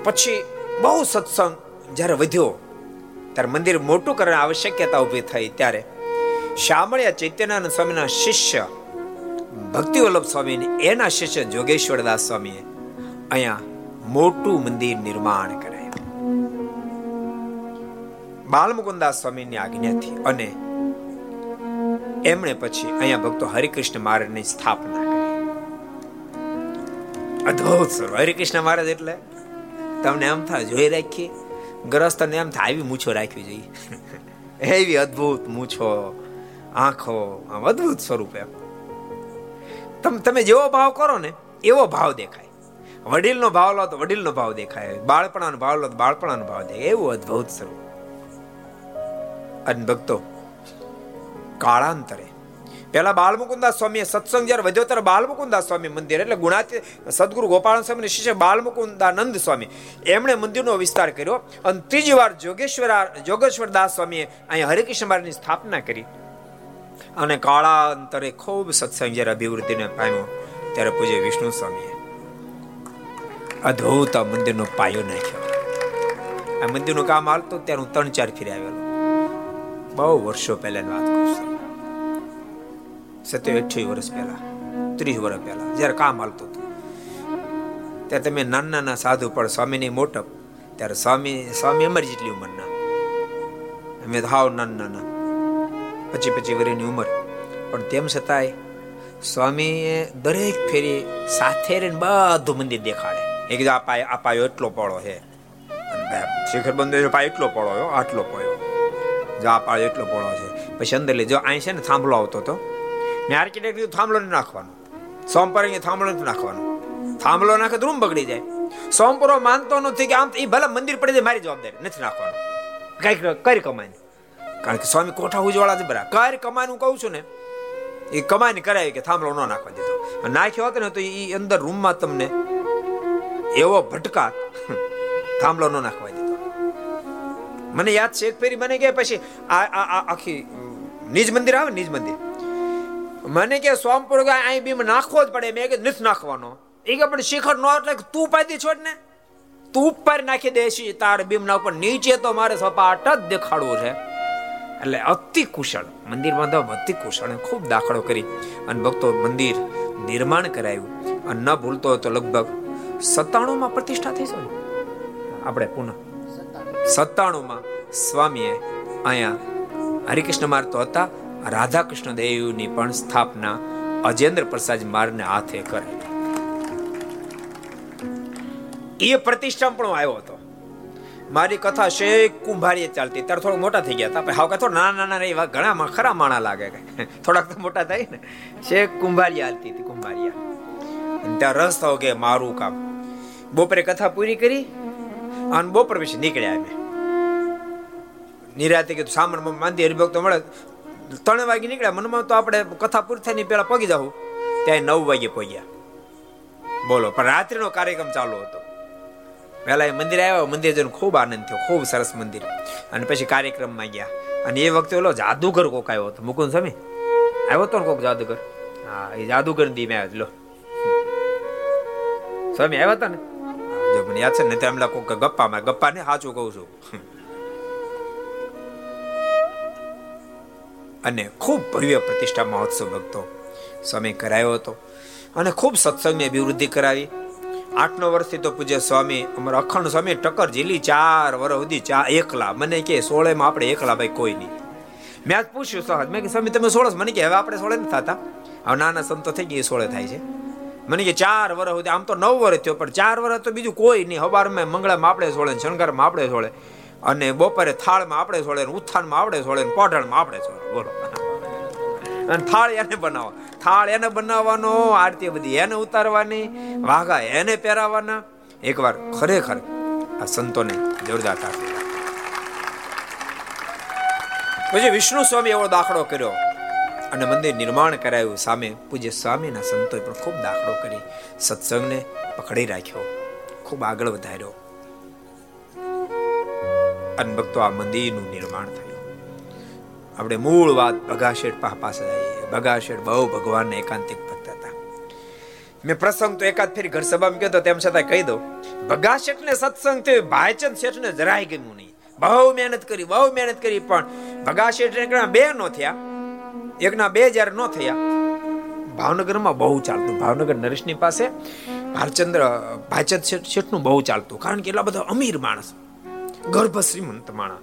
પછી બહુ સત્સંગ જ્યારે વધ્યો ત્યારે મંદિર મોટું કરવાની આવશ્યકતા ઊભી થઈ. ત્યારે શામળિયા ચૈતન્યાનંદ સ્વામીના શિષ્ય ભક્તિવલ્લભ સ્વામીને એના શિષ્ય યોગેશ્વર દાસ સ્વામીએ અહીંયા મોટું મંદિર નિર્માણ કરાયું બાલમુકુંદાસ સ્વામીની આજ્ઞાથી. અને એમણે પછી અહીંયા ભક્તો હરિકૃષ્ણ મહારાજની સ્થાપના કરી. અદ્ભુત સ્વરૂપ હરિકૃષ્ણ મહારાજ એટલે તમને એમ થાય જોઈ રાખીએ, ગ્રસ્તને એમ થાય આવી મૂછો રાખવી જોઈએ, એવી અદ્ભુત મૂછો, આંખો, આમ અદ્ભુત સ્વરૂપે. તમે તમે જેવો ભાવ કરો ને એવો ભાવ દેખાય. વડીલનો ભાવ લો તો વડીલનો ભાવ દેખાય, બાળપણાનો ભાવ લો તો બાળપણાનો ભાવ દેખાય, એવું અદ્ભુત સ્વરૂપ. અને ભક્તો કાળાંતરે પેલા બાલમુકુંદાસ સ્વામીએ સત્સંગ જ્યારે વધ્યો ત્યારે બાલમુકુંદાસ સ્વામી મંદિર એટલે ગુણાતી સદગુરુ ગોપાળાનંદ સ્વામીના શિષ્ય બાલમુકુંદાનંદ સ્વામી એમણે મંદિરનો વિસ્તાર કર્યો. અને ત્રીજી વાર યોગેશ્વર યોગેશ્વર દાસ સ્વામીએ અહીંયા હરિકૃષ્ણ મહારાજની સ્થાપના કરી. અને કાળાંતરે ખૂબ સત્સંગ જ્યારે અભિવૃદ્ધિને પામ્યો ત્યારે પૂજ્ય વિષ્ણુ સ્વામીએ અદ્ભુત મંદિરનો પાયો નાખ્યો. આ મંદિરનું કામ હાલતું ત્યારે હું ત્રણ ચાર ફેરી આવેલો, બહુ વર્ષો પહેલાની વાત કરું છું, સત્ય અઠ્યાવીસ વર્ષ પહેલા, ત્રીસ વર્ષ પહેલા જયારે કામ હાલતું હતું ત્યારે તમે નાના નાના સાધુ પણ સ્વામીની મોટપ ત્યારે સ્વામી સ્વામી અમારી જેટલી ઉંમરના, અમે હાવ નાના નાના પચી પચી વર્ષની ઉંમર, પણ તેમ છતાંય સ્વામીએ દરેક ફેરી સાથે રહીને બધું મંદિર દેખાડે. એક જો આ પાયો આ પાયો એટલો પડો હે, શિખર બંધ પાયો એટલો પડો, આટલો પડ્યો જો આ પાડો એટલો પોળો છે, પછી અંદર લઈ જો અહીં છે ને થાંભલો આવતો હતો, મેં આર્કિટેક્ટ કીધું થાંભલો નહીં નાખવાનો, સોમપર થાંભલો નથી નાખવાનો, થાંભલો નાખે રૂમ બગડી જાય. સોમપરો માનતો નથી કે આમ એ ભલે મંદિર પડી જાય, મારી જવાબદારી નથી નાખવાનો, કઈક કઈ કમાય, કારણ કે સ્વામી કોઠા ઉજવાળા છે, બરાબર કઈ કમાય હું કહું છું ને, એ કમાય ને કરાવી કે થાંભલો ન નાખવા દીધો. નાખ્યો હતો ને તો એ અંદર રૂમમાં તમને એવો ભટકા, થાંભલો ન નાખવા દીધો. મને યાદ છે એક ફેરી મને કે પછી આ આ આખી નિજ મંદિર આવે, નિજ મંદિર મને કે સોમપુર અહીં બીમ નાખવો જ પડે, મેં કે નથી નાખવાનો. એ કે પણ શિખર નો એટલે તું પાડી છોડ ને, તું ઉપર નાખી દેશી તાર બીમ ના ઉપર, નીચે તો મારે સપાટ જ દેખાડવું છે. એટલે અતિ કુશળ મંદિરમાં તો અતિ કુશળ ખૂબ દાખલો કરી અને ભક્તો મંદિર નિર્માણ કરાયું. અને ન ભૂલતો તો લગભગ સત્તાણું માં પ્રતિષ્ઠા થઈ છે આપણે પુનઃ સત્તાણુંમાં સ્વામીએ અહીંયા હરિકૃષ્ણ માર્ગ તો હતા, રાધા કૃષ્ણ દેવની પણ સ્થાપના અજેન્દ્ર પ્રસાદ માર્ગને હાથે કરી. એ પ્રતિષ્ઠા પણ આવ્યો હતો. મારી કથા શેખ કુંભારીએ ચાલતી, ત્યારે થોડા મોટા થઈ ગયા હતા, હાવ થોડા નાના નાના એવા ઘણા ખરા માણા લાગે, થોડાક તો મોટા થાય ને. શેખ કુંભારીયા હાલતી હતી, કુંભારીયા ત્યાં રસ થયો કે મારું કામ. બપોરે કથા પૂરી કરી અને બપોર પછી નીકળ્યા અમે નિરાતે, કીધું સામાન માંદી હરિભક્તો મળે, ત્રણ વાગે નીકળ્યા. મનમાં તો આપણે કથા પૂરી થાય ને પેલા પગી જાવ, ત્યાં નવ વાગે પહોંચ્યા. બોલો, પણ રાત્રિનો કાર્યક્રમ ચાલુ હતો. પહેલા એ મંદિર આવ્યા, મંદિર જઈને ખૂબ આનંદ થયો, ખૂબ સરસ મંદિર. અને પછી કાર્યક્રમમાં ગયા. અને એ વખતે ઓલો જાદુગર કોક આવ્યો હતો, મુકુંદ સ્વામી આવ્યો હતો ને કોક જાદુગર. હા, એ જાદુગર દી મેં આવ્યો, લો સ્વામી આવ્યા હતા ને, મને યાદ છે ને, તેમ લાગુ કે ગપ્પા માં ગપ્પા ને સાચું કહું છું. અને ખૂબ ભવ્ય પ્રતિષ્ઠા મહોત્સવ ભક્તો સ્વામી કરાયો હતો. અને ખૂબ સત્સંગની અભિવૃદ્ધિ કરાવી. આઠ નવ વર્ષથી તો પૂજ્ય સ્વામી અમારા અખંડ સ્વામી ટક્કર ઝીલી ચાર વર્ષ સુધી ચા એકલા. મને કે સોળે માં આપણે એકલા ભાઈ કોઈ નહીં. મેં આજ પૂછ્યું સહજ, મેં કે સ્વામી તમે સોળે? મને કે હવે આપણે સોળે નથી થતા, હવે નાના સંતો થઈ ગયા સોળે થાય છે. મને કે ચાર વર્ષ સુધી, આમ તો નવ વર્ષ થયો, પણ ચાર વર્ષ તો બીજું કોઈ નહીં. હવારમાં મંગળામાં આપણે સોળે, શણગારમાં આપણે સોળે, અને બપોરે થાળમાં આપણે સોળે, ઉત્થાનમાં આપણે સોળે, પોઢાણમાં આપણે સોળે. બોલો, અને થાળ એને બનાવો, થાળ એને બનાવવાનો, આરતી બધી એને ઉતારવાની, વાઘા એને પહેરાવાના. એકવાર ખરેખર આ સંતોને જોરદાર પછી વિષ્ણુ સ્વામી એવો દાખલો કર્યો અને મંદિર નિર્માણ કરાયું. સામે પૂજ્ય સ્વામીના સંતોએ પણ ખૂબ દાખલો કરી, સત્સંગને પકડી રાખ્યો, ખૂબ આગળ વધાર્યો અને ભક્તો આ મંદિરનું નિર્માણ થયું. આપણે મૂળ વાત ભગાશેઠ પાસે આવી. ભગાશેઠ બહુ ભગવાનને એકાંતિક ભક્ત હતા. મેં પ્રસંગ તો એકાદ ફેરી ઘર સભામાં કહેતો, તેમ છતાં કહી દઉં, ભગાશેઠને સત્સંગ થયો, ભાઈચંદ શેઠને જરાય ગમ્યું નહીં. બહુ મહેનત કરી, બહુ મહેનત કરી, પણ ભગાશેઠ બે ન થયા. એકના બે જ્યારે ન થયા, ભાવનગરમાં બહુ ચાલતું. ભાવનગર નરેશની પાસે ભાલચંદ્ર ભાઈચંદ શેઠનું બહુ ચાલતું, કારણ કે એટલા બધા અમીર માણસ, ગર્ભ શ્રીમંત માણસ.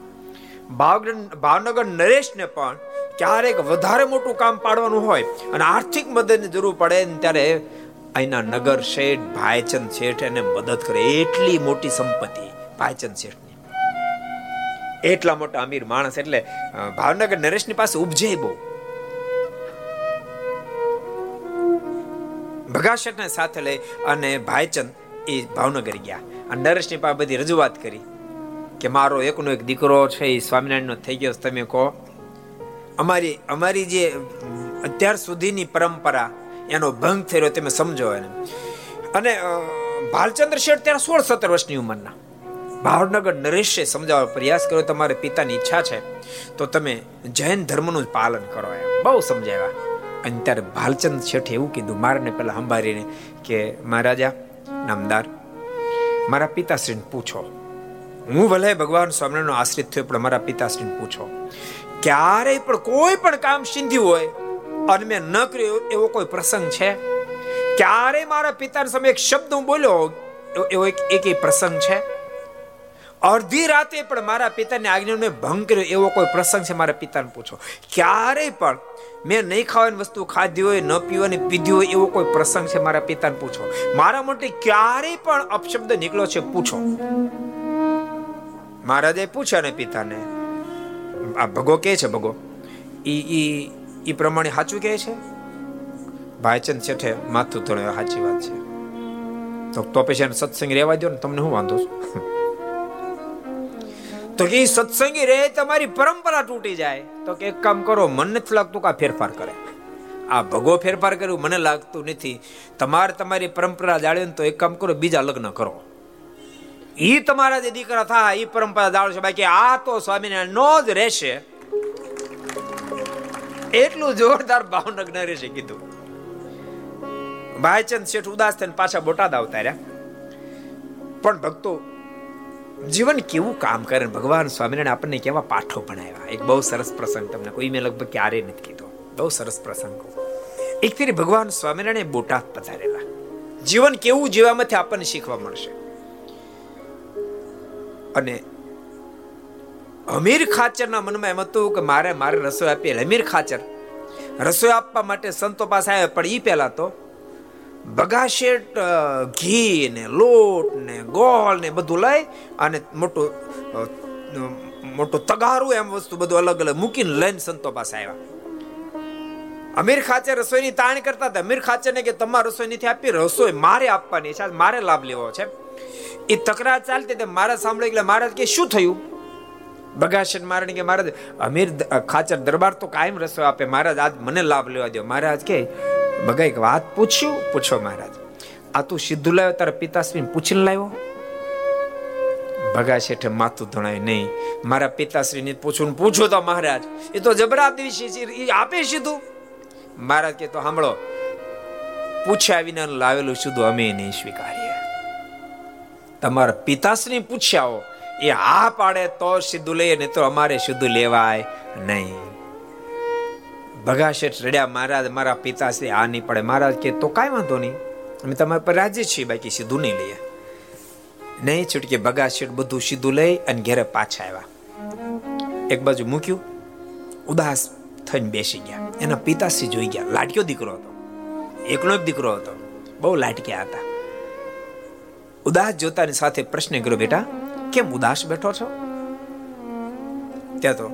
ભાવનગર નરેશને પણ ક્યારેક વધારે મોટું કામ પાડવાનું હોય અને આર્થિક મદદની જરૂર પડે ને ત્યારે અહીંના નગર શેઠ ભાઈચંદ શેઠ એને મદદ કરે. એટલી મોટી સંપત્તિ ભાઈચંદ શેઠ, એટલા મોટા અમીર માણસ, એટલે ભાવનગર નરેશની પાસે ઉપજે બહુ. ભગાશેઠને સાથે લઈ અને ભાઈચંદ એ ભાવનગર ગયા અને નરેશની પાસે બધી રજૂઆત કરી કે મારો એકનો એક દીકરો છે, એ સ્વામિનારાયણનો થઈ ગયો, તમે કહો અમારી અમારી જે અત્યાર સુધીની પરંપરા એનો ભંગ થઈ રહ્યો, તમે સમજો એને. અને ભાલચંદ્ર શેઠ ત્યારે સોળ સત્તર વર્ષની ઉંમરના. ભાવનગર નરેશે સમજાવવા પ્રયાસ કર્યો, તમારા પિતાની ઈચ્છા છે તો તમે જૈન ધર્મનું પાલન કરો, એમ બહુ સમજાવ્યા. અને ત્યારે ભાલચંદ શેઠે એવું કીધું મારાને પહેલા સંભાળીને કે મહારાજા નામદાર, મારા પિતાશ્રીને પૂછો, હું ભલે ભગવાન સ્વામિનારાયણનો આશ્રિત થયો પણ મારા પિતાશ્રીને પૂછો, ક્યારેય પણ કોઈ પણ કામ સિંધ્યું હોય અને મેં ન કર્યું એવો કોઈ પ્રસંગ છે? ક્યારેય મારા પિતાના સામે એક શબ્દ હું બોલ્યો એવો એક પ્રસંગ છે? અડધી રાતે પણ મારા પિતાની આજ્ઞાનો ભંગ કર્યો એવો કોઈ પ્રસંગ છે? મારા પિતાને પૂછો. ક્યારેય પણ મેં નહીં ખાવાની વસ્તુ ખાધી હોય, ન પીવાની પીધી હોય એવો કોઈ પ્રસંગ છે? મારા પિતાને પૂછો. મારા મોઢે ક્યારેય પણ અપશબ્દ નીકળ્યો છે? પૂછો. મહારાજે પૂછ્યા ને પિતાને, આ ભગો કહે છે, ભગો ઈ ઈ ઈ પ્રમાણે સાચું કહે છે? ભાઈચંદ શેઠે માથું તળ્યું, સાચી વાત છે. તો તો પછી સત્સંગ રહેવા દો ને, તમને શું વાંધો છું? તો કે સત્સંગી રહે, તમારી પરંપરા તૂટી જાય. તો કે એક કામ કરો, મને નથી લાગતું કે આ ફેરફાર કરે, આ ભગો ફેરફાર કર્યું મને લાગતું નથી. તમારે તમારી પરંપરા જાળવી ને તો એક કામ કરો, બીજા લગ્ન કરો, ઈ તમારા જે દીકરા થાય ઈ પરંપરા જાળવશે, બાકી આ તો સ્વામિનારાયણ નો જ રહેશે. એટલું જોરદાર ભાવનગર રહેશે કીધું. ભાઈચંદ શેઠ ઉદાસ થઈને પાછા બોટાદ આવતા રહ્યા. પણ ભક્તો, જીવન કેવું કામ કરે, ભગવાન સ્વામિનારાયણ આપણને કેવા પાઠો ભણાવ્યા. એક બહુ સરસ પ્રસંગ તમને કોઈ મેં લગભગ ક્યારેય નથી કીધો, બહુ સરસ પ્રસંગ. એક ફેરી ભગવાન સ્વામિનારાયણ બોટાદ પધારેલા. જીવન કેવું જીવામાંથી આપણને શીખવા મળશે. અને અમીર ખાચરના મનમાં એમ હતું કે મારે મારે રસોઈ આપીએ. અમીર ખાચર રસોઈ આપવા માટે સંતો પાસે આવ્યા, પણ એ પહેલા તો બગાશેઠ ઘી ને લોટ ને ગોળ ને બધું લઈ અને મોટું મોટું તગારું એમ વસ્તુ બધું અલગ અલગ મૂકીને લઈને સંતો પાસે આવ્યા. અમીર ખાચર રસોઈની તાણ કરતા હતા. અમીર ખાચરને કે તમારે રસોઈ નથી આપી, રસોઈ મારે આપવાની છે, મારે લાભ લેવો છે. એ તકરાર ચાલતી, મારા સાંભળે એટલે મહારાજ કે શું થયું? બગાશેઠ મહારાજ કે મહારાજ અમીર ખાચર દરબાર તો કાયમ રસોઈ આપે, મહારાજ આજ મને લાભ લેવા દો. મહારાજ કે બગા એક વાત પૂછ્યું? પૂછો મહારાજ. આ તું સીધું લાવ્યો, તારા પિતાશ્રીને પૂછીને લાવ્યો? બગા શેઠે માથું ધણાય, નહીં મારા પિતાશ્રીને પૂછું. પૂછો તો મહારાજ, એ તો જબરાતી વિશે આપે સીધું. મહારાજ કે તો સાંભળો, પૂછ્યા વિના લાવેલું સીધું અમે નહીં સ્વીકારીએ. તમારા પિતાશ્રી પૂછ્યા હો એ હા પાડે તો સીધું લઈએ, નહીં તો અમારે સીધું લેવાય નહીં. બગાશેઠ રડ્યા, મહારાજ મારા પિતાશ્રી આ નહીં પડે. મહારાજ કે તો કાંઈ વાંધો નહીં, અમે તમારા પર રાજી છીએ, બાકી સીધું નહીં લઈએ. નહીં છૂટકે બગાશેઠ બધું સીધું લઈ અને ઘેરે પાછા આવ્યા. એક બાજુ મૂક્યું, ઉદાસ થઈને બેસી ગયા. એના પિતાશ્રી જોઈ ગયા. લાડક્યો દીકરો હતો, એકનો એક દીકરો હતો, બહુ લાડક્યા હતા. ઉદાસ જોતાની સાથે પ્રશ્ન કર્યો, બેટા કેમ ઉદાસ બેઠો છો? ત્યાં તો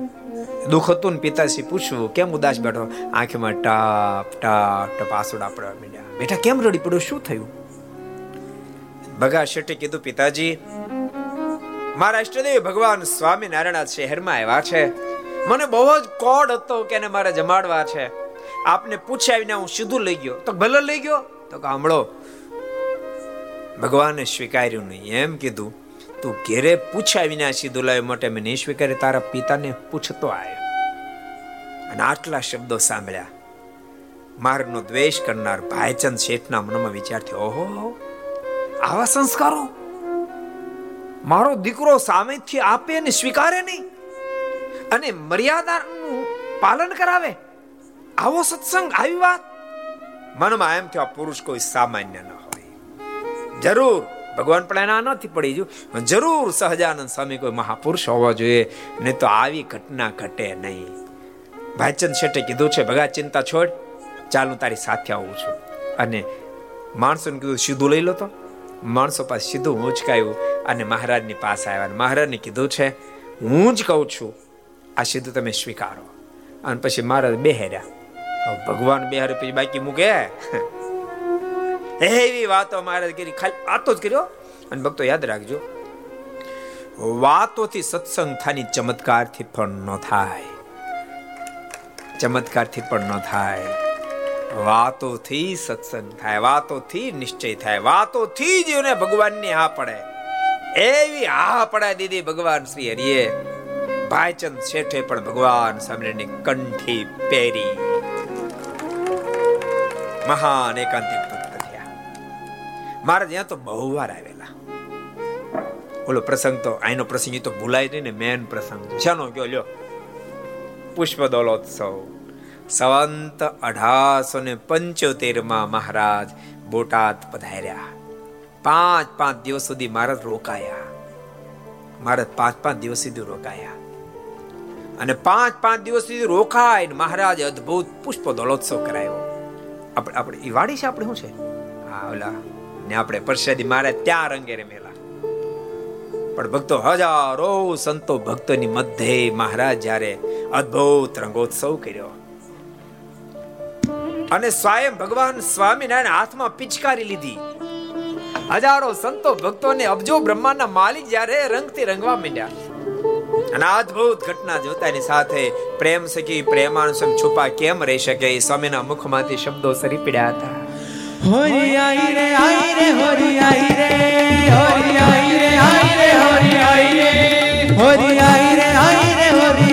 દુઃખ હતું ને પિતાશ્રી પૂછ્યું કેમ ઉદાસ બેઠો? આંખમાં ટપ ટપ ટપ આંસુડા પડવા માંડ્યા. બેટા કેમ રડી પડ્યો, શું થયું? બગાશેઠે કીધું, પિતાજી મારા ઈષ્ટદેવ ભગવાન સ્વામિનારાયણ શહેરમાં આવ્યા છે, મને બહુ જ કોડ હતો કે એને મારે જમાડવા છે, આપને પૂછ્યા વિના હું સીધું લઈ ગયો, તો ભલે લઈ ગયો તો કામળો. ભગવાને સ્વીકાર્યું નહીં, એમ કીધું તું ઘેરે પૂછ્યા વિના સીધું લાવ્યો માટે મેં નહીં સ્વીકારે, તારા પિતાને પૂછતો આવ્યો. અને આટલા શબ્દો સાંભળ્યા મારનો દ્વેષ કરનાર ભાઈચંદ શેઠના મનમાં વિચાર થયો, ઓહો આવા સંસ્કારો મારો દીકરો સામેથી આપે અને સ્વીકારે નહીં અને મર્યાદાનું પાલન કરાવે, આવો સત્સંગ, આવી વાત. મનમાં એમ થયો આ પુરુષ કોઈ સામાન્ય ન હોય, જરૂર ભગવાન પણ એના નથી પડી ગયું, જરૂર સહજાનંદ સ્વામી કોઈ મહાપુરુષ હોવા જોઈએ, નહીં તો આવી ઘટના ઘટે નહીં. ભાઈચંદ શેઠે કીધું છે, ભગા ચિંતા છોડ, ચાલ હું તારી સાથે આવું છું. અને માણસોને કીધું સીધું લઈ લો, તો માણસો પાસે સીધું ઊંચકાયું અને મહારાજની પાસે આવ્યા અને મહારાજને કીધું છે હું જ કહું છું આ સીધું તમે સ્વીકારો. અને પછી મહારાજ બેહેર્યા, ભગવાન બેહારે પછી બાકી મૂકે એવી વાતો મહારાજ કરી, ખાલી વાતો જ કર્યો. અને ભક્તો યાદ રાખજો, વાતોથી સત્સંગ થાની ચમત્કારથી પણ ન થાય, ચમત્કારથી પણ ન થાય, વાતોથી સત્સંગ થાય, વાતોથી નિશ્ચય થાય, વાતોથી જીવને ભગવાનની હા પડે, એવી હા પડે દીદી ભગવાન શ્રી હરિએ. ભાઈચંદ શેઠે પણ ભગવાન સામેની કંઠી પહેરી મહાન એકાંતિક ભક્ત થયા. મારા ત્યાં તો બહુ વાર આવેલા. ઓલો પ્રસંગ તો આનો પ્રસંગ એ તો ભૂલાય નહીં ને, મેન પ્રસંગ છેનો ગયો લ્યો, પુષ્પ દોલોત્સવ સંવત અઢારસો ને પંચોતેર માં મહારાજ બોટાદ પધાર્યા. પાંચ પાંચ દિવસ સુધી મહારાજ રોકાયા, મહારાજ પાંચ પાંચ દિવસ સુધી રોકાયા અને પાંચ પાંચ દિવસ સુધી રોકાય મહારાજ અદભુત પુષ્પ દોલોત્સવ કરાયો. આપણે આપણે એ વાડી છે, આપણે શું છે હા ઓલા ને આપણે પરસાદી મહારાજ ત્યાં રંગે રમેલા. પણ ભક્તો હજારો સંતો ભક્તોની મધ્યે મહારાજ જયારે અદભુત રંગોત્સવ કર્યો અને સ્વયં ભગવાન સ્વામિનારાયણ હાથમાં પિચકારી લીધી, હજારો સંતો ભક્તોને અબજો બ્રહ્માંડના માલિક જ્યારે રંગથી રંગવા માંડ્યા. અને અદ્ભુત ઘટના જોતાની સાથે પ્રેમ સખી પ્રેમાનુસંગ છુપા કેમ રહી શકે, સ્વામીના મુખમાંથી શબ્દો સરી પડ્યા હતા. હરી આઈ રે આઈ રે હરી આઈ રે હરી આઈ રે આઈ રે હરી આઈ રે હરી આઈ રે આઈ રે હરી આઈ રે હરી આઈ રે આઈ રે હરી આઈ રે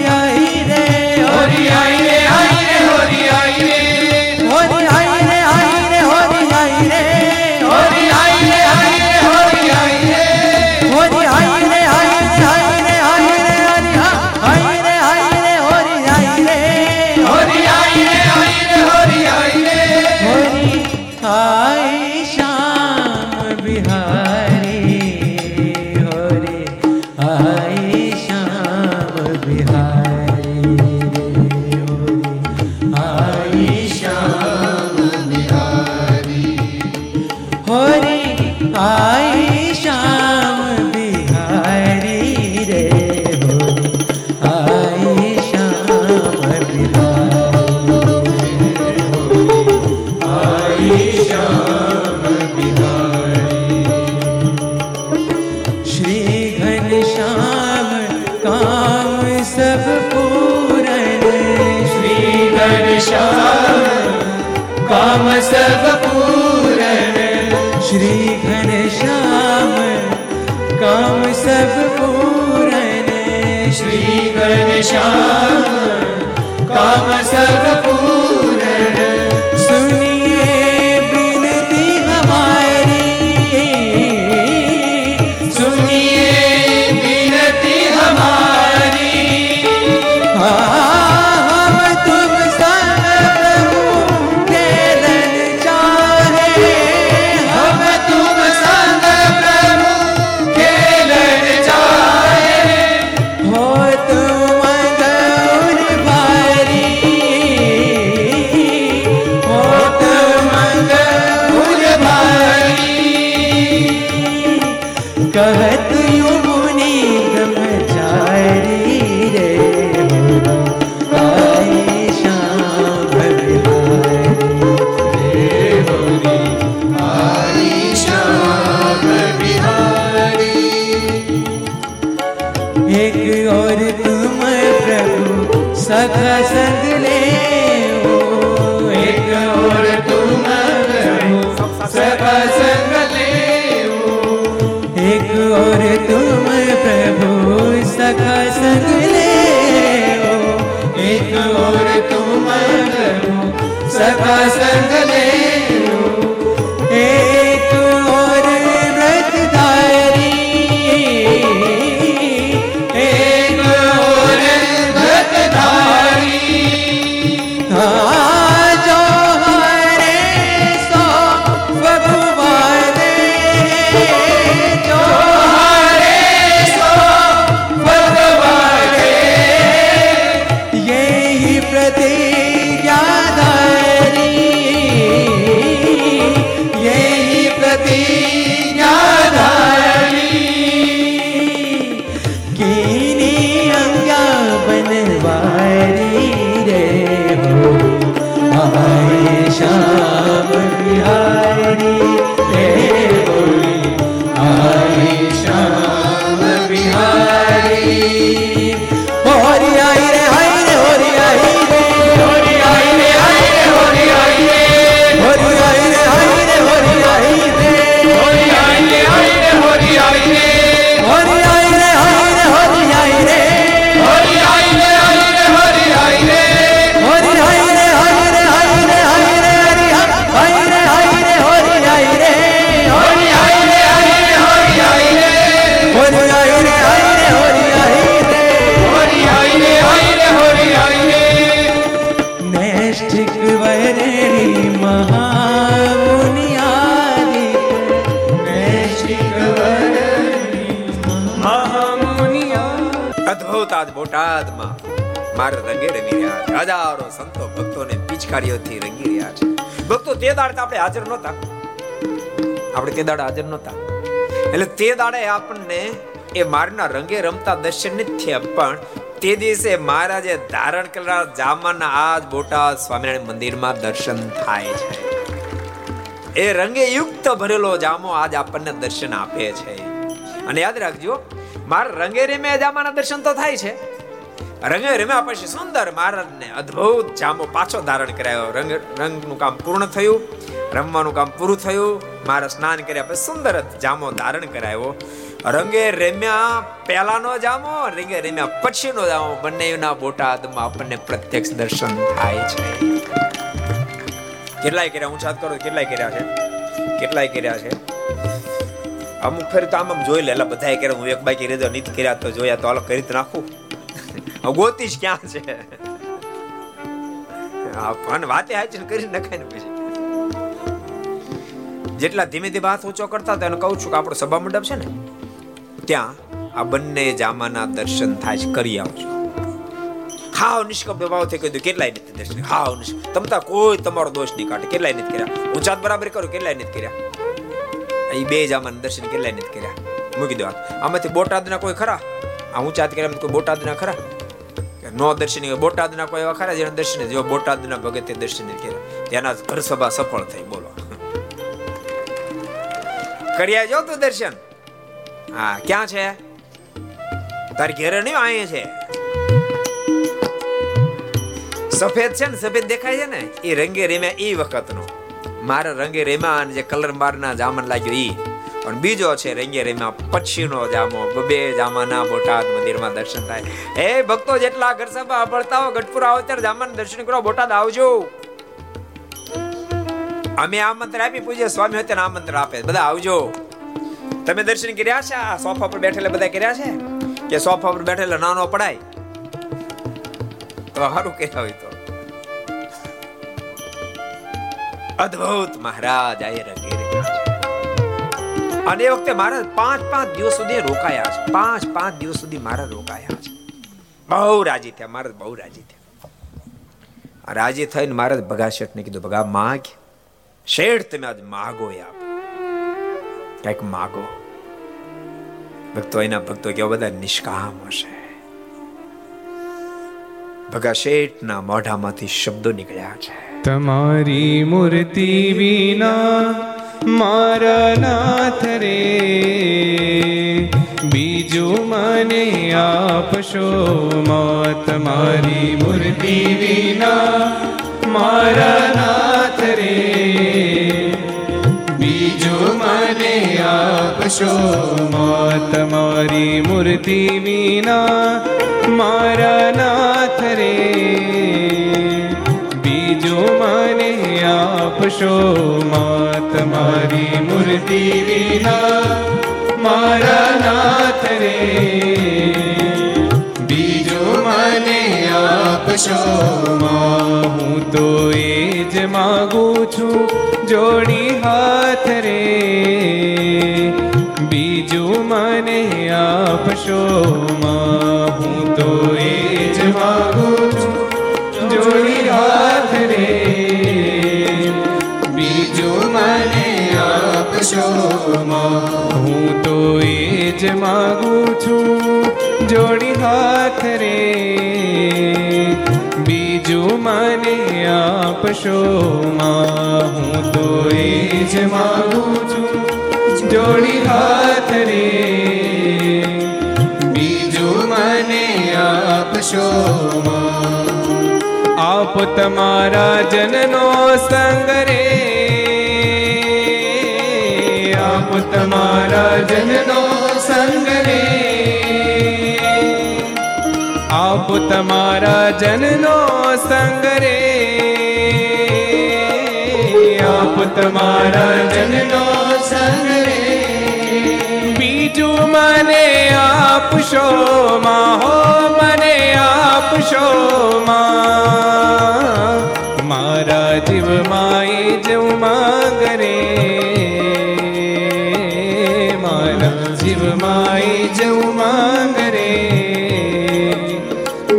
सखा संग ले वो एक और तुम सखा संग ले वो एक और तुम प्रभु सखा संग ले वो एक और तुम प्रभु सखा संग ले वो एक और व्रतधारी श्याम बिहारी रे बोली आई श्याम बिहारी होरी आई रे आई रे होरी आई रे होरी आई रे आई रे होरी आई रे होरी आई रे आई रे होरी आई रे होरी आई रे आई रे होरी आई रे होरी आई रे आई रे होरी आई रे होरी आई रे आई रे होरी आई रे होरी आई रे आई रे आई रे અદ્ભુત બોટાદમાં મારા રંગે રમી રહ્યા છે. હજારો સંતો ભક્તોને પિચકારીઓથી રંગી રહ્યા છે. ભક્તો તે દાડે આપણે હાજર નહોતા, આપણે તે દાડે હાજર નહોતા એટલે તે દાડે આપણને એ મારના રંગે રમતા દર્શન નથી થયા, પણ તે દિવસે મહારાજે ધારણ કરેલા જામાના આજ બોટાદ સ્વામિનારાયણ મંદિરમાં દર્શન થાય છે. એ રંગે યુક્ત ભરેલો જામો આજ આપણને દર્શન આપે છે. અને યાદ રાખજો, મારા રંગે રેમે જામાના દર્શન તો થાય છે. રંગે રેમ્યા પછી સુંદર મહારાજને અદ્ભુત જામો પાછો ધારણ કરાયો. રંગ રંગનું કામ પૂર્ણ થયું, રમવાનું કામ પૂરું થયું. મારા સ્નાન કર્યા પછી સુંદર જામો ધારણ કરાયો. રંગે રેમ્યા પહેલાનો જામો, રંગે રેમ્યા પછીનો જામો, બંનેના બોટાદમાં આપણને પ્રત્યક્ષ દર્શન થાય છે. કેટલાય કર્યા, હું યાદ કરું કેટલાય કર્યા છે, કેટલાય કર્યા છે. અમુક ફેર તો આમ આમ જોઈ લે, એટલે બધા કર્યા. હું એક બાકી રેજો નીત કર્યા તો જોયા તો હાલ કરી જ નાખું, ગોતી જ ક્યાં છે. વાતે હાચી કરી નખાય ને પછી જેટલા ધીમે ધીમે હાથ ઊંચો કરતા હતા. એને કહું છું કે આપણો સભા મંડપ છે ને, ત્યાં આ બંને જામાના દર્શન થાય છે, કરી આવજો. હાવ નિષ્કપ ભાવથી કહી દઉં, કેટલાય નથી દર્શન. હાવ નિષ્ક તમતા કોઈ તમારો દોષ નહીં કાઢે, કેટલાય નથી કર્યા. ઊંચાત બરાબર કરું, કેટલાય નથી કર્યા. એ બે જામાના દર્શન કેટલાય નથી કર્યા. મૂકી દેવા આમાંથી બોટાદના કોઈ ખરા? આ ઊંચાત કર્યા કોઈ બોટાદના ખરા? નો દર્શન બોટાદના કોઈ એવા ખરા જેના દર્શન જો બોટાદના ભગતે દર્શન કર્યા, તેના ઘરસભા સફળ થઈ. બોલો, કર્યા જો તું દર્શન. હા, ક્યાં છે? તારી ઘેરે નહીં, અહીંયા છે. સફેદ છે ને, સફેદ દેખાય છે ને, એ રંગે રેમ્યા એ વખતનો. મારા રંગે રેમા અને જે કલર મારના જામન લાગ્યો ઈ, પણ બીજો છે રંગે રેમા પછીનો જામો. બબે જામાના બોટાદ મંદિરમાં દર્શન થાય. હે ભક્તો, જેટલા ગરસભા પડતા હો, ગઢપુર આવો ત્યારે જામાન દર્શન કરો, બોટાદ આવજો. અમે આમંત્ર આપી, પૂજ્ય સ્વામી અત્યારે આમંત્ર આપે, બધા આવજો. તમે દર્શન કર્યા છે? આ સોફા પર બેઠેલા બધા કર્યા છે કે સોફા પર બેઠેલા નાનો પડાય તો સારું કર્યા હોય તો. અદ્ભુત મહારાજ આયે રંગે રેમ્યા. અને એ વખતે મહારાજ પાંચ પાંચ દિવસ સુધી રોકાયા છે. પાંચ પાંચ દિવસ સુધી મહારાજ રોકાયા છે. બહુ રાજી થયા મહારાજ, બહુ રાજી થયા. રાજી થઈને મહારાજ ભગાશેઠને કીધું, ભગા માગ શેઠ, તમે આજ માગો, આપ કંઈક માગો. ભક્તો, એના ભક્તો કેવા બધા નિષ્કામ હશે. ભગાશેઠના મોઢામાંથી શબ્દો નીકળ્યા છે, તમારી મૂર્તિ વિના મારા નાથ રે બીજ બીજું મને આપશો માં તમારી મૂર્તિ વિના મારા નાથ રે, બીજું મને આપશો માં તમારી મૂર્તિ વિના મારા નાથ રે, બીજું મને આપશો માં તમારી મૂર્તિ વિના મારા નાથ રે, બીજું મને આપશો માં, હું તો એ જ માગું છું જોડી હાથ રે, બીજું મને આપશો માં, હું તો એ જ માગું છું જોડી હાથ રે, બીજું મને આપશો માં, હું તો એ જ માગું છું જોડી હાથ રે, બીજું મને આપશો માં, હું તો એ જ માગું છું જોડી હાથ રે, બીજું મને આપશો માં, આપ તમારા જનનો સંગ રે, આપ તમારા જનનો સંગ રે, આપ તમારા જનનો સંગ રે, આપ તમારા જનનો સંગ રે, બીજું મને આપશો માં, હો મને આપશો માં, મારા જીવમાં એ જ ઉમંગ રે, માય જઉં માંગ રે,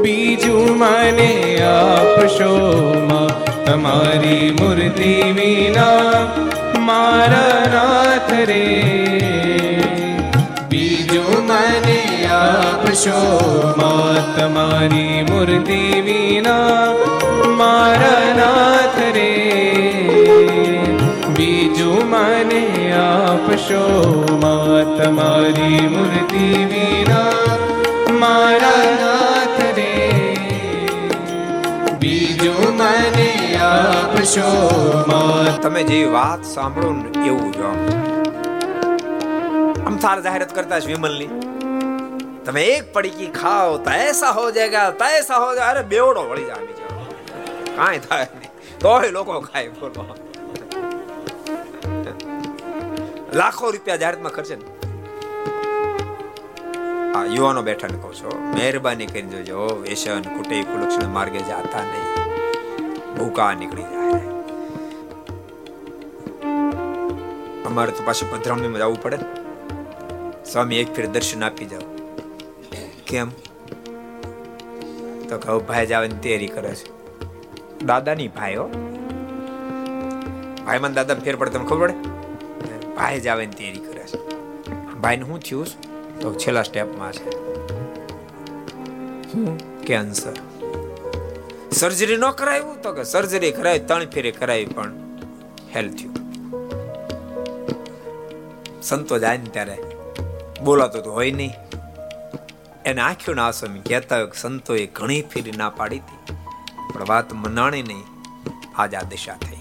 બીજું મને આપશો માં, તમારી મૂર્તિ વિના મારા નાથ રે, બીજું મને આપશો માં, તમારી મૂર્તિ વિના મારા નાથ રે, બીજું મને આપશો માં, તમારી મૂર્તિ વિના મારા નાથ રે, બીજું મને આપશો માં. તમે જે વાત સાંભળો ને એવું જો આમ થાર જાહેરાત કરતા છે વિમલની, તમે એક પડીકી ખાઓ તો એસા હો જાયગા તૈસા હો જાય, અરે બેવડો વળી જાય, કાંઈ થાય નહીં તોય લોકો ખાય. બોલો, લાખો રૂપિયા જાહેરાતમાં ખર્ચે ને આ યુવાનો બેઠા ને કહું છો, મહેરબાની કરીને જોજો વ્યસન કુટે કુલક્ષણ માર્ગે જાતા નહીં, ભૂકા નીકળી જાય. અમારે તો પાછું પધરામણીમાં જવું પડે, સ્વામી એક ફેર દર્શન આપી જાવ, કેમ તો કહું ભાઈ જવાની તૈયારી કરે છે, દાદાની ભાઈ હો ભાઈ મને દાદા ફેર પડે તમને ખબર પડે, ભાઈ જ આવે ને તૈયારી કરે છે, ભાઈને હું થયું તો છેલ્લા સ્ટેપમાં છે, હું કેન્સર, સર્જરી ન કરાવ્યું તો કે સર્જરી કરાવી ત્રણ ફેરે કરાવી પણ હેલ થયું. સંતો જાય ને ત્યારે બોલાતો તો હોય નહીં, એને આંખ્યો ના સ્વામી કહેતા હોય કે સંતોએ ઘણી ફેરી ના પાડી હતી પણ વાત મનાણી નહીં, આજ આ દિશા થઈ.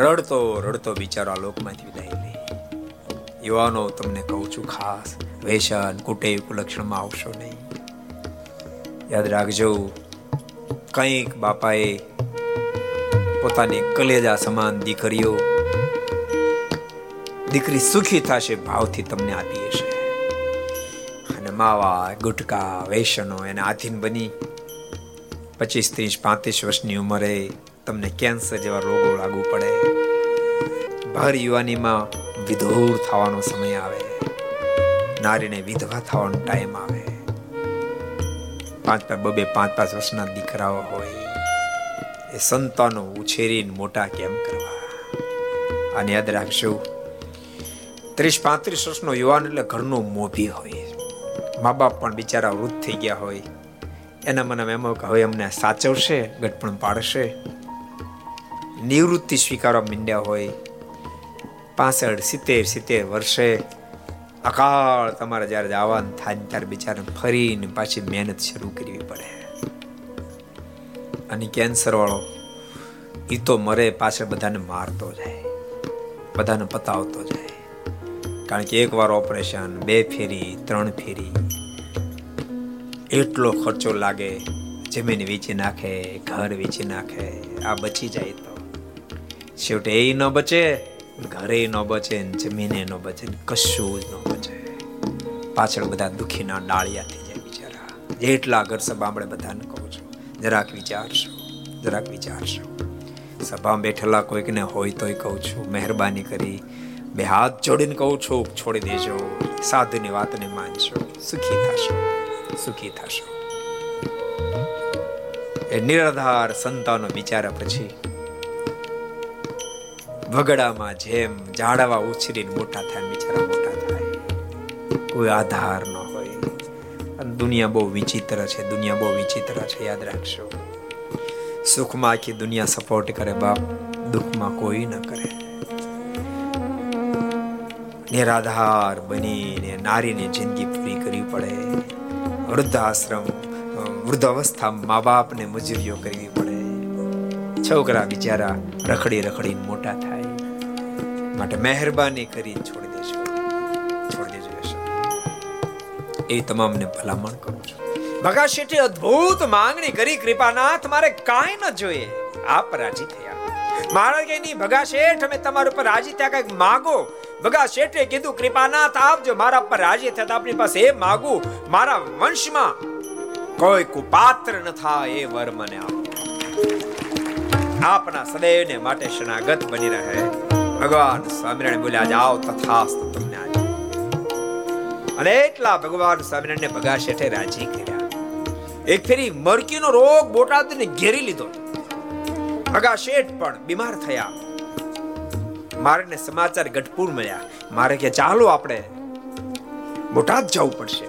રડતો રડતો બિચારો લોકમાંથી વિદાય લે. યુવાનો તમને કહું છું ખાસ વેસન કુટેવ કુલક્ષણમાં આવશો નહીં, યાદ રાખજો. કંઈક બાપાએ પોતાની કલેજા સમાન દીકરીઓ દીકરી સુખી થશે ભાવથી તમને આપી હશે, અને માવા ગુટકા વેસનો એને આધીન બની પચીસ ત્રીસ પાંત્રીસ વર્ષની ઉંમરે તમને કેન્સર જેવા રોગો લાગુ પડે, ભાર યુવાનીમાં વિધોર થવાનો સમય આવે, નારીને વિધવા થવાનો ટાઈમ આવે, પાંચ બબે પાંચ પાંચ વર્ષના દીકરાઓ હોય, એ સંતાનો ઉછેરીને મોટા કેમ કરવા. અને યાદ રાખજો ત્રીસ પાંત્રીસ વર્ષનો યુવાન એટલે ઘરનો મોભી હોય, મા બાપ પણ બિચારા વૃદ્ધ થઈ ગયા હોય, એના મને એમ કે હવે અમને સાચવશે ગઢપણ પાડશે, નિવૃત્તિ સ્વીકારવા માંડ્યા હોય, પાસઠ સિત્તેર સિત્તેર વર્ષે અકાળ તમારે જ્યારે જવાનું થાય ત્યારે બિચારા ફરીને પાછી મહેનત શરૂ કરવી પડે. અને કેન્સર વાળો એ તો મરે પાછળ બધાને મારતો જાય, બધાને પતાવતો જાય. કારણ કે એકવાર ઓપરેશન, બે ફેરી, ત્રણ ફેરી, એટલો ખર્ચો લાગે, જમીન વેચી નાખે, ઘર વેચી નાખે. આ બચી જાય તો છેવટે એ ન બચે, ઘરે ન બચે, જમીને ન બચે, કશું જ ન બચે. પાછળ બધા દુઃખીના ડાળિયા થઈ જાય બિચારા. જેટલા ઘર સભા આપણે બધાને કહું છું, જરાક વિચારશો, જરાક વિચારશો. સભામાં બેઠેલા કોઈકને હોય તોય કહું છું, મહેરબાની કરી બે હાથ જોડીને કહું છું, છોડી દેજો, સાધુની વાતને માનશો, સુખી થશો, સુખી થશો. એ નિરાધાર સંતાનો બિચારા પછી વગડામાં જેમ ઝાડવા ઉછરીને મોટા થાય, બિચારા મોટા થાય, કોઈ આધાર ન હોય. અને દુનિયા બહુ વિચિત્ર છે, દુનિયા બહુ વિચિત્ર છે, યાદ રાખશો. સુખમાં આખી દુનિયા સપોર્ટ કરે બાપ, દુઃખમાં કોઈ ન કરે. નિરાધાર બનીને નારીને જિંદગી પૂરી કરવી પડે. વૃદ્ધાશ્રમ, વૃદ્ધ અવસ્થા મા બાપને મજૂરીઓ કરવી પડે. છોકરા બિચારા રખડી રખડી મોટા થાય. માટે મહેરબાની કરી છોડી દેજો, છોડી દેજો. એ તમામને ભલામણ કરું છું. ભગાશેઠે અદ્ભુત માંગણી કરી, કૃપાનાથ મારે કાંઈ ન જોઈએ, આપ રાજી થયા. મહારાજ કે નહીં ભગાશેઠ, અમે તમારા ઉપર રાજી થયા, કંઈક માગો. ભગાશેઠે કીધું કૃપાનાથ આપ જો મારા પર રાજી થયા તો આપની પાસે એ માગું, મારા વંશમાં કોઈ કુપાત્ર ન થાય એ વર મને આપો. આપના સદૈવને માટે શરણાગત બની રહે. ભગવાન સ્વામિનારાયણ બોલ્યા જાઓ તથાસ્તુ તમને આજે. અને એટલા ભગવાન સ્વામિનારાયણને ભગાશેઠે રાજી કર્યા. એક ફેરી મરકીનો રોગ બોટાદને ઘેરી લીધો. ભગાશેઠ પણ બીમાર થયા. મારને સમાચાર ગઢપુર મળ્યા. મારે કે ચાલો આપણે બોટાદ જવું પડશે.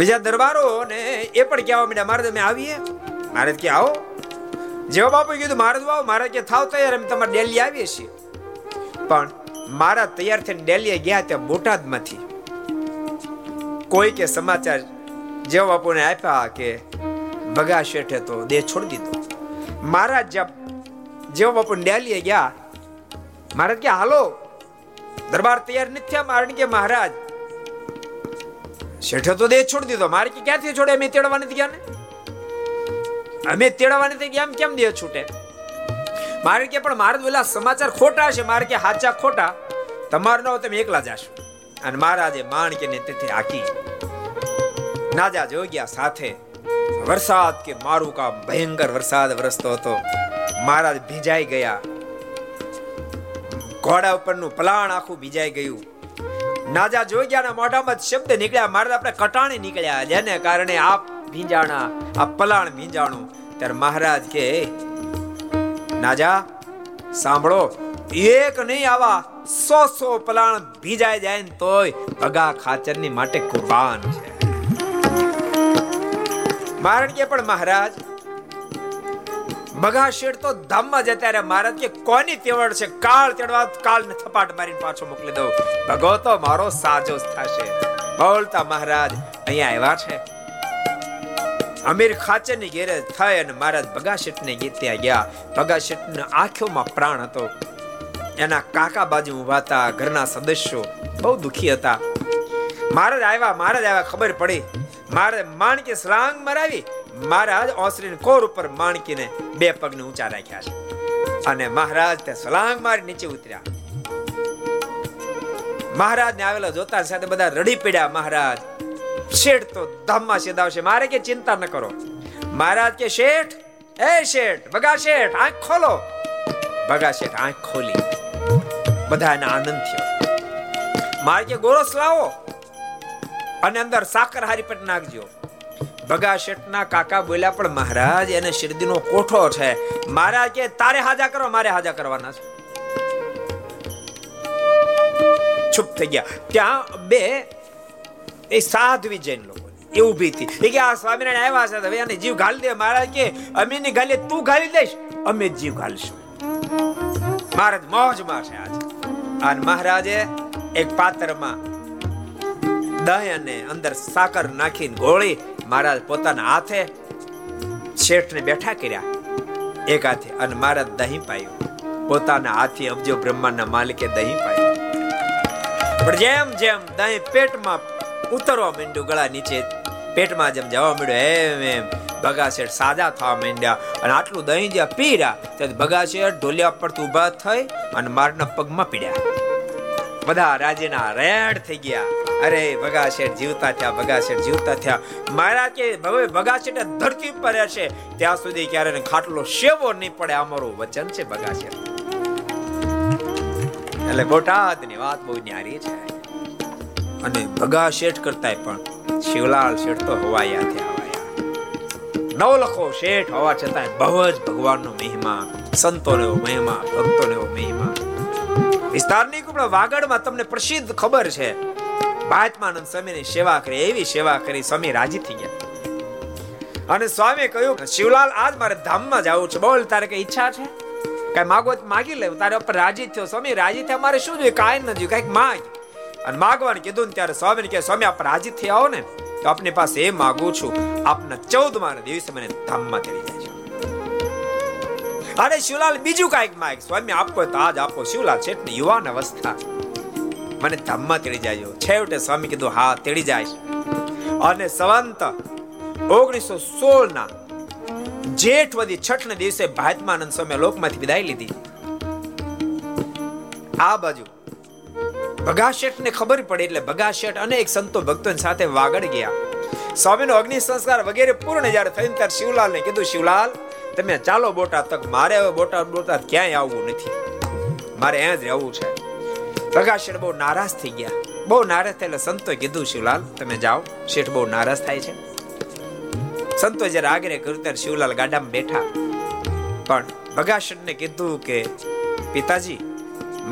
બીજા દરબારો ને એ પણ કહેવા માંડ્યા મારે તમે આવીએ. મારે કે આવો. જેવા બાપુએ કીધું મારે તો આવો. મારે કે થાવ તૈયાર, અમે તમારે દિલ્હી આવીએ છીએ. પણ મારા તૈયાર થઈને દિલ્હી ગયા ત્યાં બોટાદમાંથી કોઈકે સમાચાર જેવા બાપુને આપ્યા કે ભગા શેઠે તો દેહ છોડી દીધો. મારા જ્યાં જેવા બાપુ દિલ્હી ગયા, મહારાજ કે હાલો દરબાર તૈયાર નથી થયા. મારે કે મહારાજ શેઠે તો દેહ છોડી દીધો. મારે કે ક્યાંથી છોડે, અમે તેડવા નથી ગયા ને, અમે તેડવાની થઈ ગયા, કેમ દેહ છૂટે? મારે કે પણ મારે બોલા સમાચાર ખોટા છે. મારે કે હાચા ખોટા તમારે ન હોય, તમે એકલા જાશો. અને મહારાજે માણકીને તેથી આકી નાજા જોગ્યા. સાથે વરસાદ કે મારું કામ ભયંકર વરસાદ વરસતો હતો. મહારાજ ભીજાઈ ગયા. ઘોડા ઉપરનું પલાણ આખું ભીજાઈ ગયું. નાજા જોગ્યાના મોઢામાં શબ્દ નીકળ્યા. મહારાજ આપણે કટાણી નીકળ્યા, જેને કારણે આપ ભીંજાણા, આ પલાણ ભીંજાણું. ત્યારે મહારાજ કે નાજા સાંભળો, એક નહીં આવા સો સો પલાણ ભીજાઈ જાય ને તોય ભગા ખાચરની માટે કુરબાન છે. મહારાજ કે પણ મહારાજ ભગા શેઠ તો ધામમાં જતા રહ્યા. મહારાજ કે કોની તેવડ છે, કાળ તેડવા કાળને થપાટ મારીને પાછો મોકલી દઉં, ભગો તો મારો સાજો થશે. બોલતા મહારાજ અહીંયા આવ્યા છે. અમીર ખાચરની ઘેરે થઈ અને મહારાજ ભગાશેઠને ગીત્યા ગયા. ભગાશેઠના આંખોમાં પ્રાણ હતો. એના કાકા બાજુ ઊભા હતા. ઘરના સદસ્યો બહુ દુઃખી હતા. મહારાજ આવ્યા, મહારાજ આવ્યા, ખબર પડી. મહારાજ માણકી સ્લાંગ મરાવી. મહારાજ ઓસરીને કોર ઉપર માણકીને બે પગને ઊંચા રાખ્યા છે. અને મહારાજ તે સ્લાંગ મારી નીચે ઉતર્યા. મહારાજને આવેલા જોતા સાથે બધા રડી પડ્યા. મહારાજ શેઠ તો ધામમાં સીધાવશે. મારે કે ચિંતા ન કરો. મહારાજ કે શેઠ, એ શેઠ, ભગા શેઠ આંખ ખોલો. ભગા શેઠ આંખ ખોલી. બધાને આનંદ થયો. મારે કે ગોરસ લાવો અને અંદર સાકર હારી પર નાખજો. ભગા શેઠના કાકા બોલ્યા પણ મહારાજ એને શિરડીનો કોઠો છે. મહારાજ કે તારે હાજા કરો, મારે હાજા કરવાના છે. ચૂપ થઈ ગયા. ત્યાં બે એ સાધવી જૈન લોકો એ ઉભી હતી. એ કે આ સ્વામિનારાયણ આવ્યા છે, હવે આને જીવ ગાળી દે. મહારાજ કે અમે ની ગાલે તું ગાળી દઈશ, અમે જીવ ગાળશું. મહારાજ મોજમાં છે આજે. અને મહારાજે એક પાત્રમાં દહીં અને અંદર સાકર નાખીને ગોળી મહારાજ પોતાના હાથે શેઠને બેઠા કર્યા એક હાથે, અને મહારાજ દહીં પાયું પોતાના હાથે. અબજો બ્રહ્માંડના માલિકે દહીં પાયું, પણ જેમ જેમ દહીં પેટમાં ઉતરવા માંડ્યું, ગળા નીચે પેટમાં જેમ જવા માંડ્યું, એમ એમ ભગાશેઠ સાજા થવા માંડ્યા. અને આટલું દહીં જ્યાં પીડ્યા ત્યાં ભગાશેઠ ઢોલિયા પર ઊભા થઈ અને મારના પગમાં પીડ્યા. બધા રાજીના રેડ થઈ ગયા. અરે ભગાશેઠ જીવતા થયા, ભગાશેઠ જીવતા થયા. મહારાજ કે હવે ભગાશેઠ ધરતી પર રહેશે ત્યાં સુધી ક્યારે ખાટલો સેવો નહીં પડે, અમારું વચન છે ભગાશેઠ. એટલે બોટાદની વાત બહુ ન્યારી છે. અને ભગાશેઠ કરતાય પણ શિવલાલ શેઠ તો હવાયા થયા, હવાયા નવલખો શેઠ હોવા છતાંય બહુ જ ભગવાનનો મહિમા, સંતોનો એવો મહિમા, ભક્તોનો એવો મહિમા. વિસ્તારની વાગડમાં તમને પ્રસિદ્ધ ખબર છે, ભાઈચંદ સ્વામીની સેવા કરી, એવી સેવા કરી સ્વામી રાજી થઈ ગયા. અને સ્વામી કહ્યું શિવલાલ આજ મારે ધામમાં જવું છે, બોલ તારે કઈ ઈચ્છા છે? કઈ માગો માગી લેવું, તારે ઉપર રાજી થયો સ્વામી, રાજી થયા મારે શું જોઈએ, કાંઈ ન જોઈએ, કઈક માગ. અને માગવાનું કીધું ને ત્યારે સ્વામીને કહે સ્વામી આપ રાજી થઈ આવો ને તો આપની પાસે એ માગું છું, આપના ચૌદમાં દિવસે મને ધામમાં ચડી જાય છે. અરે શિવલાલ બીજું કાંઈક માગ. સ્વામી આપો તો આજ આપો. શિવલાલ શેઠની યુવાન અવસ્થા, મને ધામમાં તેડી જાજો. છેવટે સ્વામી કીધું હા તેડી જાય. અને સવંત ઓગણીસો સોળ ના જેઠ વધી છઠ ના દિવસે ભાઈચંદ સ્વામી લોકમાંથી વિદાય લીધી. આ બાજુ ભગાશેઠને ખબર પડી એટલે ભગાશેઠ અનેક સંતો ભક્તોની સાથે વાગડ ગયા. સ્વામીનો અગ્નિ સંસ્કાર વગેરે પૂર્ણ જ્યારે થઈને ત્યારે શિવલાલને કીધું શિવલાલ તમે ચાલો બોટાદ તક, મારે હવે બોટાદ બોટાદ ક્યાંય આવવું નથી, મારે અહીંયા જ રહેવું છે. ભગાશેઠ બહુ નારાજ થઈ ગયા, બહુ નારાજ થયેલા. સંતોએ કીધું શિવલાલ તમે જાઓ, શેઠ બહુ નારાજ થાય છે. સંતોએ જ્યારે આગ્રહ કર્યો ત્યારે શિવલાલ ગાડામાં બેઠા, પણ ભગાશેઠને કીધું કે પિતાજી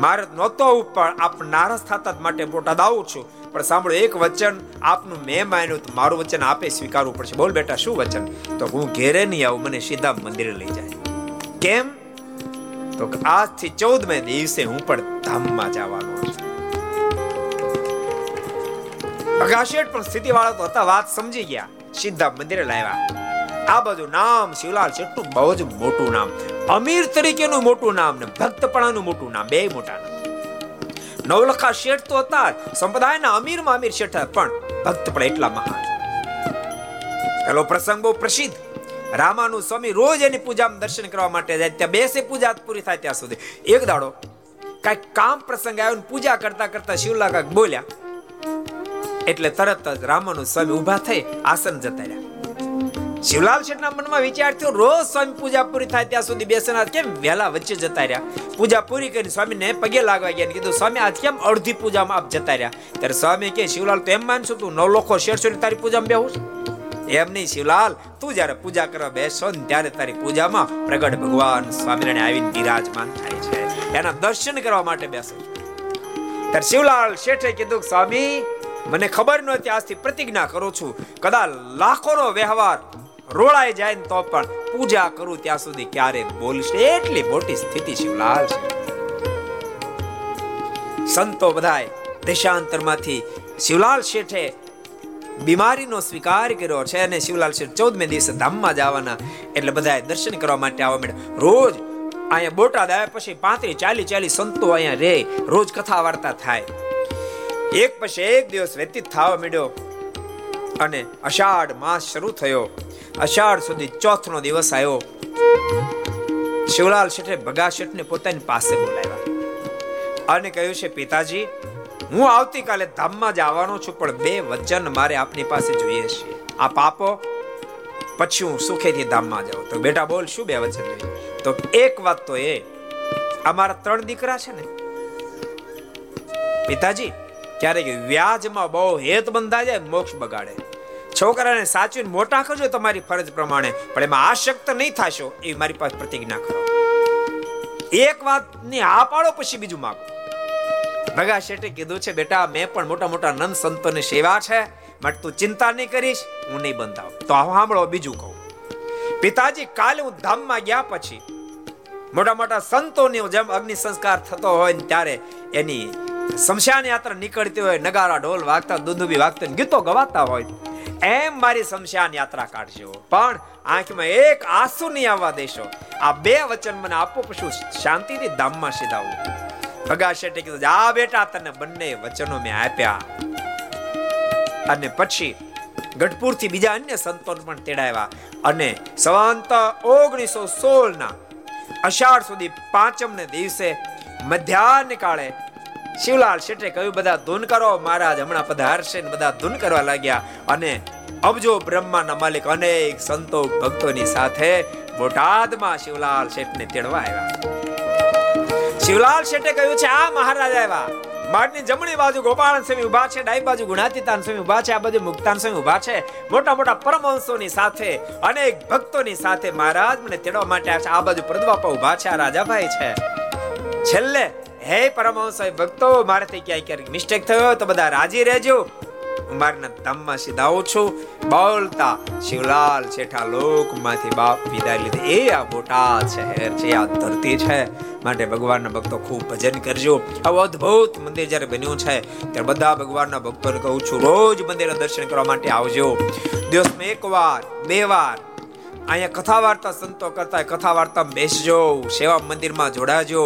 મારે નહોતો આવું, પણ આપ નારાજ થતા માટે બોટાદ આવું છું. પણ સાંભળો એક વચન આપનું મેં માન્યું તો મારું વચન આપે સ્વીકારવું પડશે. બોલ બેટા શું વચન? તો હું ઘેરે નહીં આવું, મને સીધા મંદિરે લઈ જાય. કેમ? તો આજથી ચૌદ મે દિવસે હું પણ ધામમાં જવાનો છું. ભગાશેઠ પણ સ્થિતિ વાળા તો હતા, વાત સમજી ગયા, સીધા મંદિરે લાવ્યા. આ બધું નામ શિવલાલ શેઠનું બહુ જ મોટું નામ, અમીર તરીકેનું મોટું નામ ને ભક્તપણાનું મોટું નામ, બે મોટા નામ. નવલખા શેઠ તો હતા સંપ્રદાયના અમીરમાં અમીર શેઠ, પણ ભક્ત પણ એટલા મહાન. પેલો પ્રસંગ બહુ પ્રસિદ્ધ, રામાનુ સ્વામી રોજ એની પૂજામાં દર્શન કરવા માટે જાય, ત્યાં બેસે પૂજા પૂરી થાય ત્યાં સુધી. એક દાડો કાંઈક કામ પ્રસંગ આવ્યો ને પૂજા કરતા કરતા શિવલાલ કાંઈક બોલ્યા એટલે તરત જ રામાનુ સ્વામી ઊભા થઈ આસન જતા રહ્યા. શિવલાલ શેઠના મનમાં વિચાર થયો રોજ સ્વામી પૂજા પૂરી થાય ત્યાં સુધી બેસનાર કેમ વહેલા વચ્ચે જતા રહ્યા. પૂજા પૂરી કરીને સ્વામીને પગે લાગવા ગયા, કીધું સ્વામી આજ કેમ અડધી પૂજામાં આપ જતા રહ્યા? ત્યારે સ્વામી કે શિવલાલ તો એમ માનશું તું નવલખો શેઠ છો તારી પૂજામાં બેહું છે? એમ નહીં શિવલાલ, તું જ્યારે પૂજા કરવા બેસો ને ત્યારે તારી પૂજામાં પ્રગટ ભગવાન સ્વામિનારાયણ આવીને બિરાજમાન થાય છે, એના દર્શન કરવા માટે બેસો. ત્યારે શિવલાલ શેઠે કીધું સ્વામી મને ખબર નહોતી, આજથી પ્રતિજ્ઞા કરું છું કદાચ લાખોનો વ્યવહાર રોળાઈ જાય ને તો પણ પૂજા કરું ત્યાં સુધી ક્યારે બોલીશ. એટલી મોટી સ્થિતિ શિવલાલ છે. સંતો બધાય દેશાંતરમાંથી શિવલાલ શેઠે બીમારીનો સ્વીકાર કર્યો છે અને શિવલાલ શેઠ ચૌદમે દિવસે ધામમાં જવાના એટલે બધાય દર્શન કરવા માટે આવવા માંડ્યા. રોજ અહીંયા બોટાદ આવ્યા પછી પાંત્રીસ ચાલીસ ચાલીસ સંતો અહીંયા રહે, રોજ કથા વાર્તા થાય. એક પછી એક દિવસ વ્યતીત થવા માંડ્યો અને અષાઢ માસ શરૂ થયો. અષાઢ સુધી ચોથનો દિવસ આવ્યો. શિવલાલ શેઠે ભગાશેઠને પોતાની પાસે બોલાવ્યા અને કહ્યું છે પિતાજી હું આવતીકાલે ધામમાં જવાનો છું, પણ બે વચન મારે આપની પાસે જોઈએ છે, આપ આપો પછી હું સુખેથી ધામમાં જાઉં. તો બેટા બોલ શું બે વચન જોઈએ? તો એક વાત તો એ અમારા ત્રણ દીકરા છે ને પિતાજી, ક્યારેક વ્યાજમાં બહુ હેત બંધાઈ જાય, મોક્ષ બગાડે. છોકરાને સાચવીને મોટા કરજો તમારી ફરજ પ્રમાણે, પણ એમાં આશક્ત નહીં થશો એ મારી પાસે પ્રતિજ્ઞા કરો. એક વાત ને હા પાડો પછી બીજું માગો. ભગા શેઠે કીધું છે બેટા મેં પણ મોટા મોટા નંદ સંતોને સેવા છે માટે તું ચિંતા નહીં કરીશ, હું નહીં બંધાવ. તો આવો સાંભળો બીજું કહું પિતાજી, કાલે હું ધામમાં ગયા પછી મોટા મોટા સંતોની જેમ અગ્નિ સંસ્કાર થતો હોય ને ત્યારે એની સ્મશાન યાત્રા નીકળતી હોય, નગારા ઢોલ વાગતા, દુંદુભી વાગતા, ગીતો ગવાતા હોય, એમ મારી સ્મશાન યાત્રા કાઢજો, પણ આંખમાં એક આંસુ નહીં આવવા દેશો. આ બે વચન મને આપો, પશુ શાંતિથી ધામમાં સીધાવું. ભગાશેઠે કીધું, જા બેટા, તને બંને વચનો મેં આપ્યા. અને પછી ગઢપુરથી બીજા અન્ય સંતોને પણ તેડાવ્યા અને સંવંત ઓગણીસો સોળ ના અષાઢ સુધી પાંચમને દિવસે મધ્યાહ્ન કાળે શિવલાલ શેઠે કહ્યું, બધા ધૂન કરો, મહારાજ હમણાં પધારશે. બધા ધૂન કરવા લાગ્યા અને અબજો બ્રહ્માના માલિક અનેક સંતો ભક્તોની સાથે બોટાદમાં શિવલાલ શેઠને તેડવા આવ્યા. શિવલાલ શેઠે કહ્યું છે, આ મહારાજ આવ્યા. માટીની જમણી બાજુ ગોપાળાનંદ સ્વામી ઉભા છે, ડાબી બાજુ ગણાતીતાનંદ સ્વામી ઉભા છે, આ બાજુ મુક્તાનંદ સ્વામી ઉભા છે. મોટા મોટા પરમહંસોની સાથે, અનેક ભક્તોની સાથે મહારાજ મને તેડવા માટે આવ્યા છે. આ બાજુ પ્રદવાપા ઉભા છે, આ રાજાભાઈ છે. છેલ્લે, હે પરમહંસ ભક્તો, મારાથી ક્યાંય ક્યારેક મિસ્ટેક થયો તો બધા રાજી રહેજો, હું મારના ધામમાં સીધાવું છું. બોલતા શિવલાલ શેઠા લોકમાંથી બાપ વિદાય લીધી. એ આ બોટાદ શહેર છે, આ ધરતી છે, માટે ભગવાનના ભક્તો ખૂબ ભજન કરજો. આવું અદ્ભુત મંદિર જ્યારે બન્યું છે ત્યારે બધા ભગવાનના ભક્તોને કહું છું, રોજ મંદિરના દર્શન કરવા માટે આવજો. દિવસમાં એક વાર બે વાર અહીંયા કથા વાર્તા સંતો કરતા, કથા વાર્તામાં બેસજો, સેવા મંદિરમાં જોડાજો.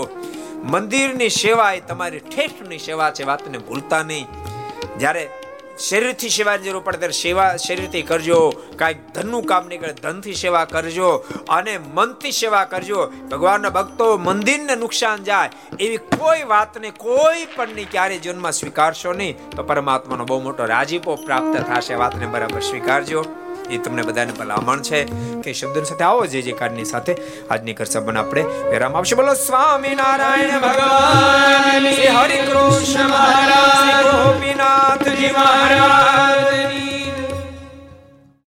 મંદિરની સેવા એ તમારી ઠેઠની સેવા છે, વાતને ભૂલતા નહીં. જ્યારે શરીરથી સેવાની જરૂર પડે ત્યારે સેવા શરીરથી કરજો, કાંઈક ધનનું કામ નીકળે ધનથી સેવા કરજો, અને મનથી સેવા કરજો. ભગવાનના ભક્તો, મંદિરને નુકસાન જાય એવી કોઈ વાતને કોઈ પણની ક્યારેય જીવનમાં સ્વીકારશો નહીં, તો પરમાત્માનો બહુ મોટો રાજીપો પ્રાપ્ત થશે. વાતને બરાબર સ્વીકારજો, એ તમને બધાને ભલામણ છે. કે શબ્દોની સાથે આવો, જે જે કાર્ડની સાથે આજની ઘરસભાને આપણે વિરામ આપશું. બોલો સ્વામિનારાયણ ભગવાન, હરિ કૃષ્ણ મહારાજ, ગોપીનાથજી મહારાજ.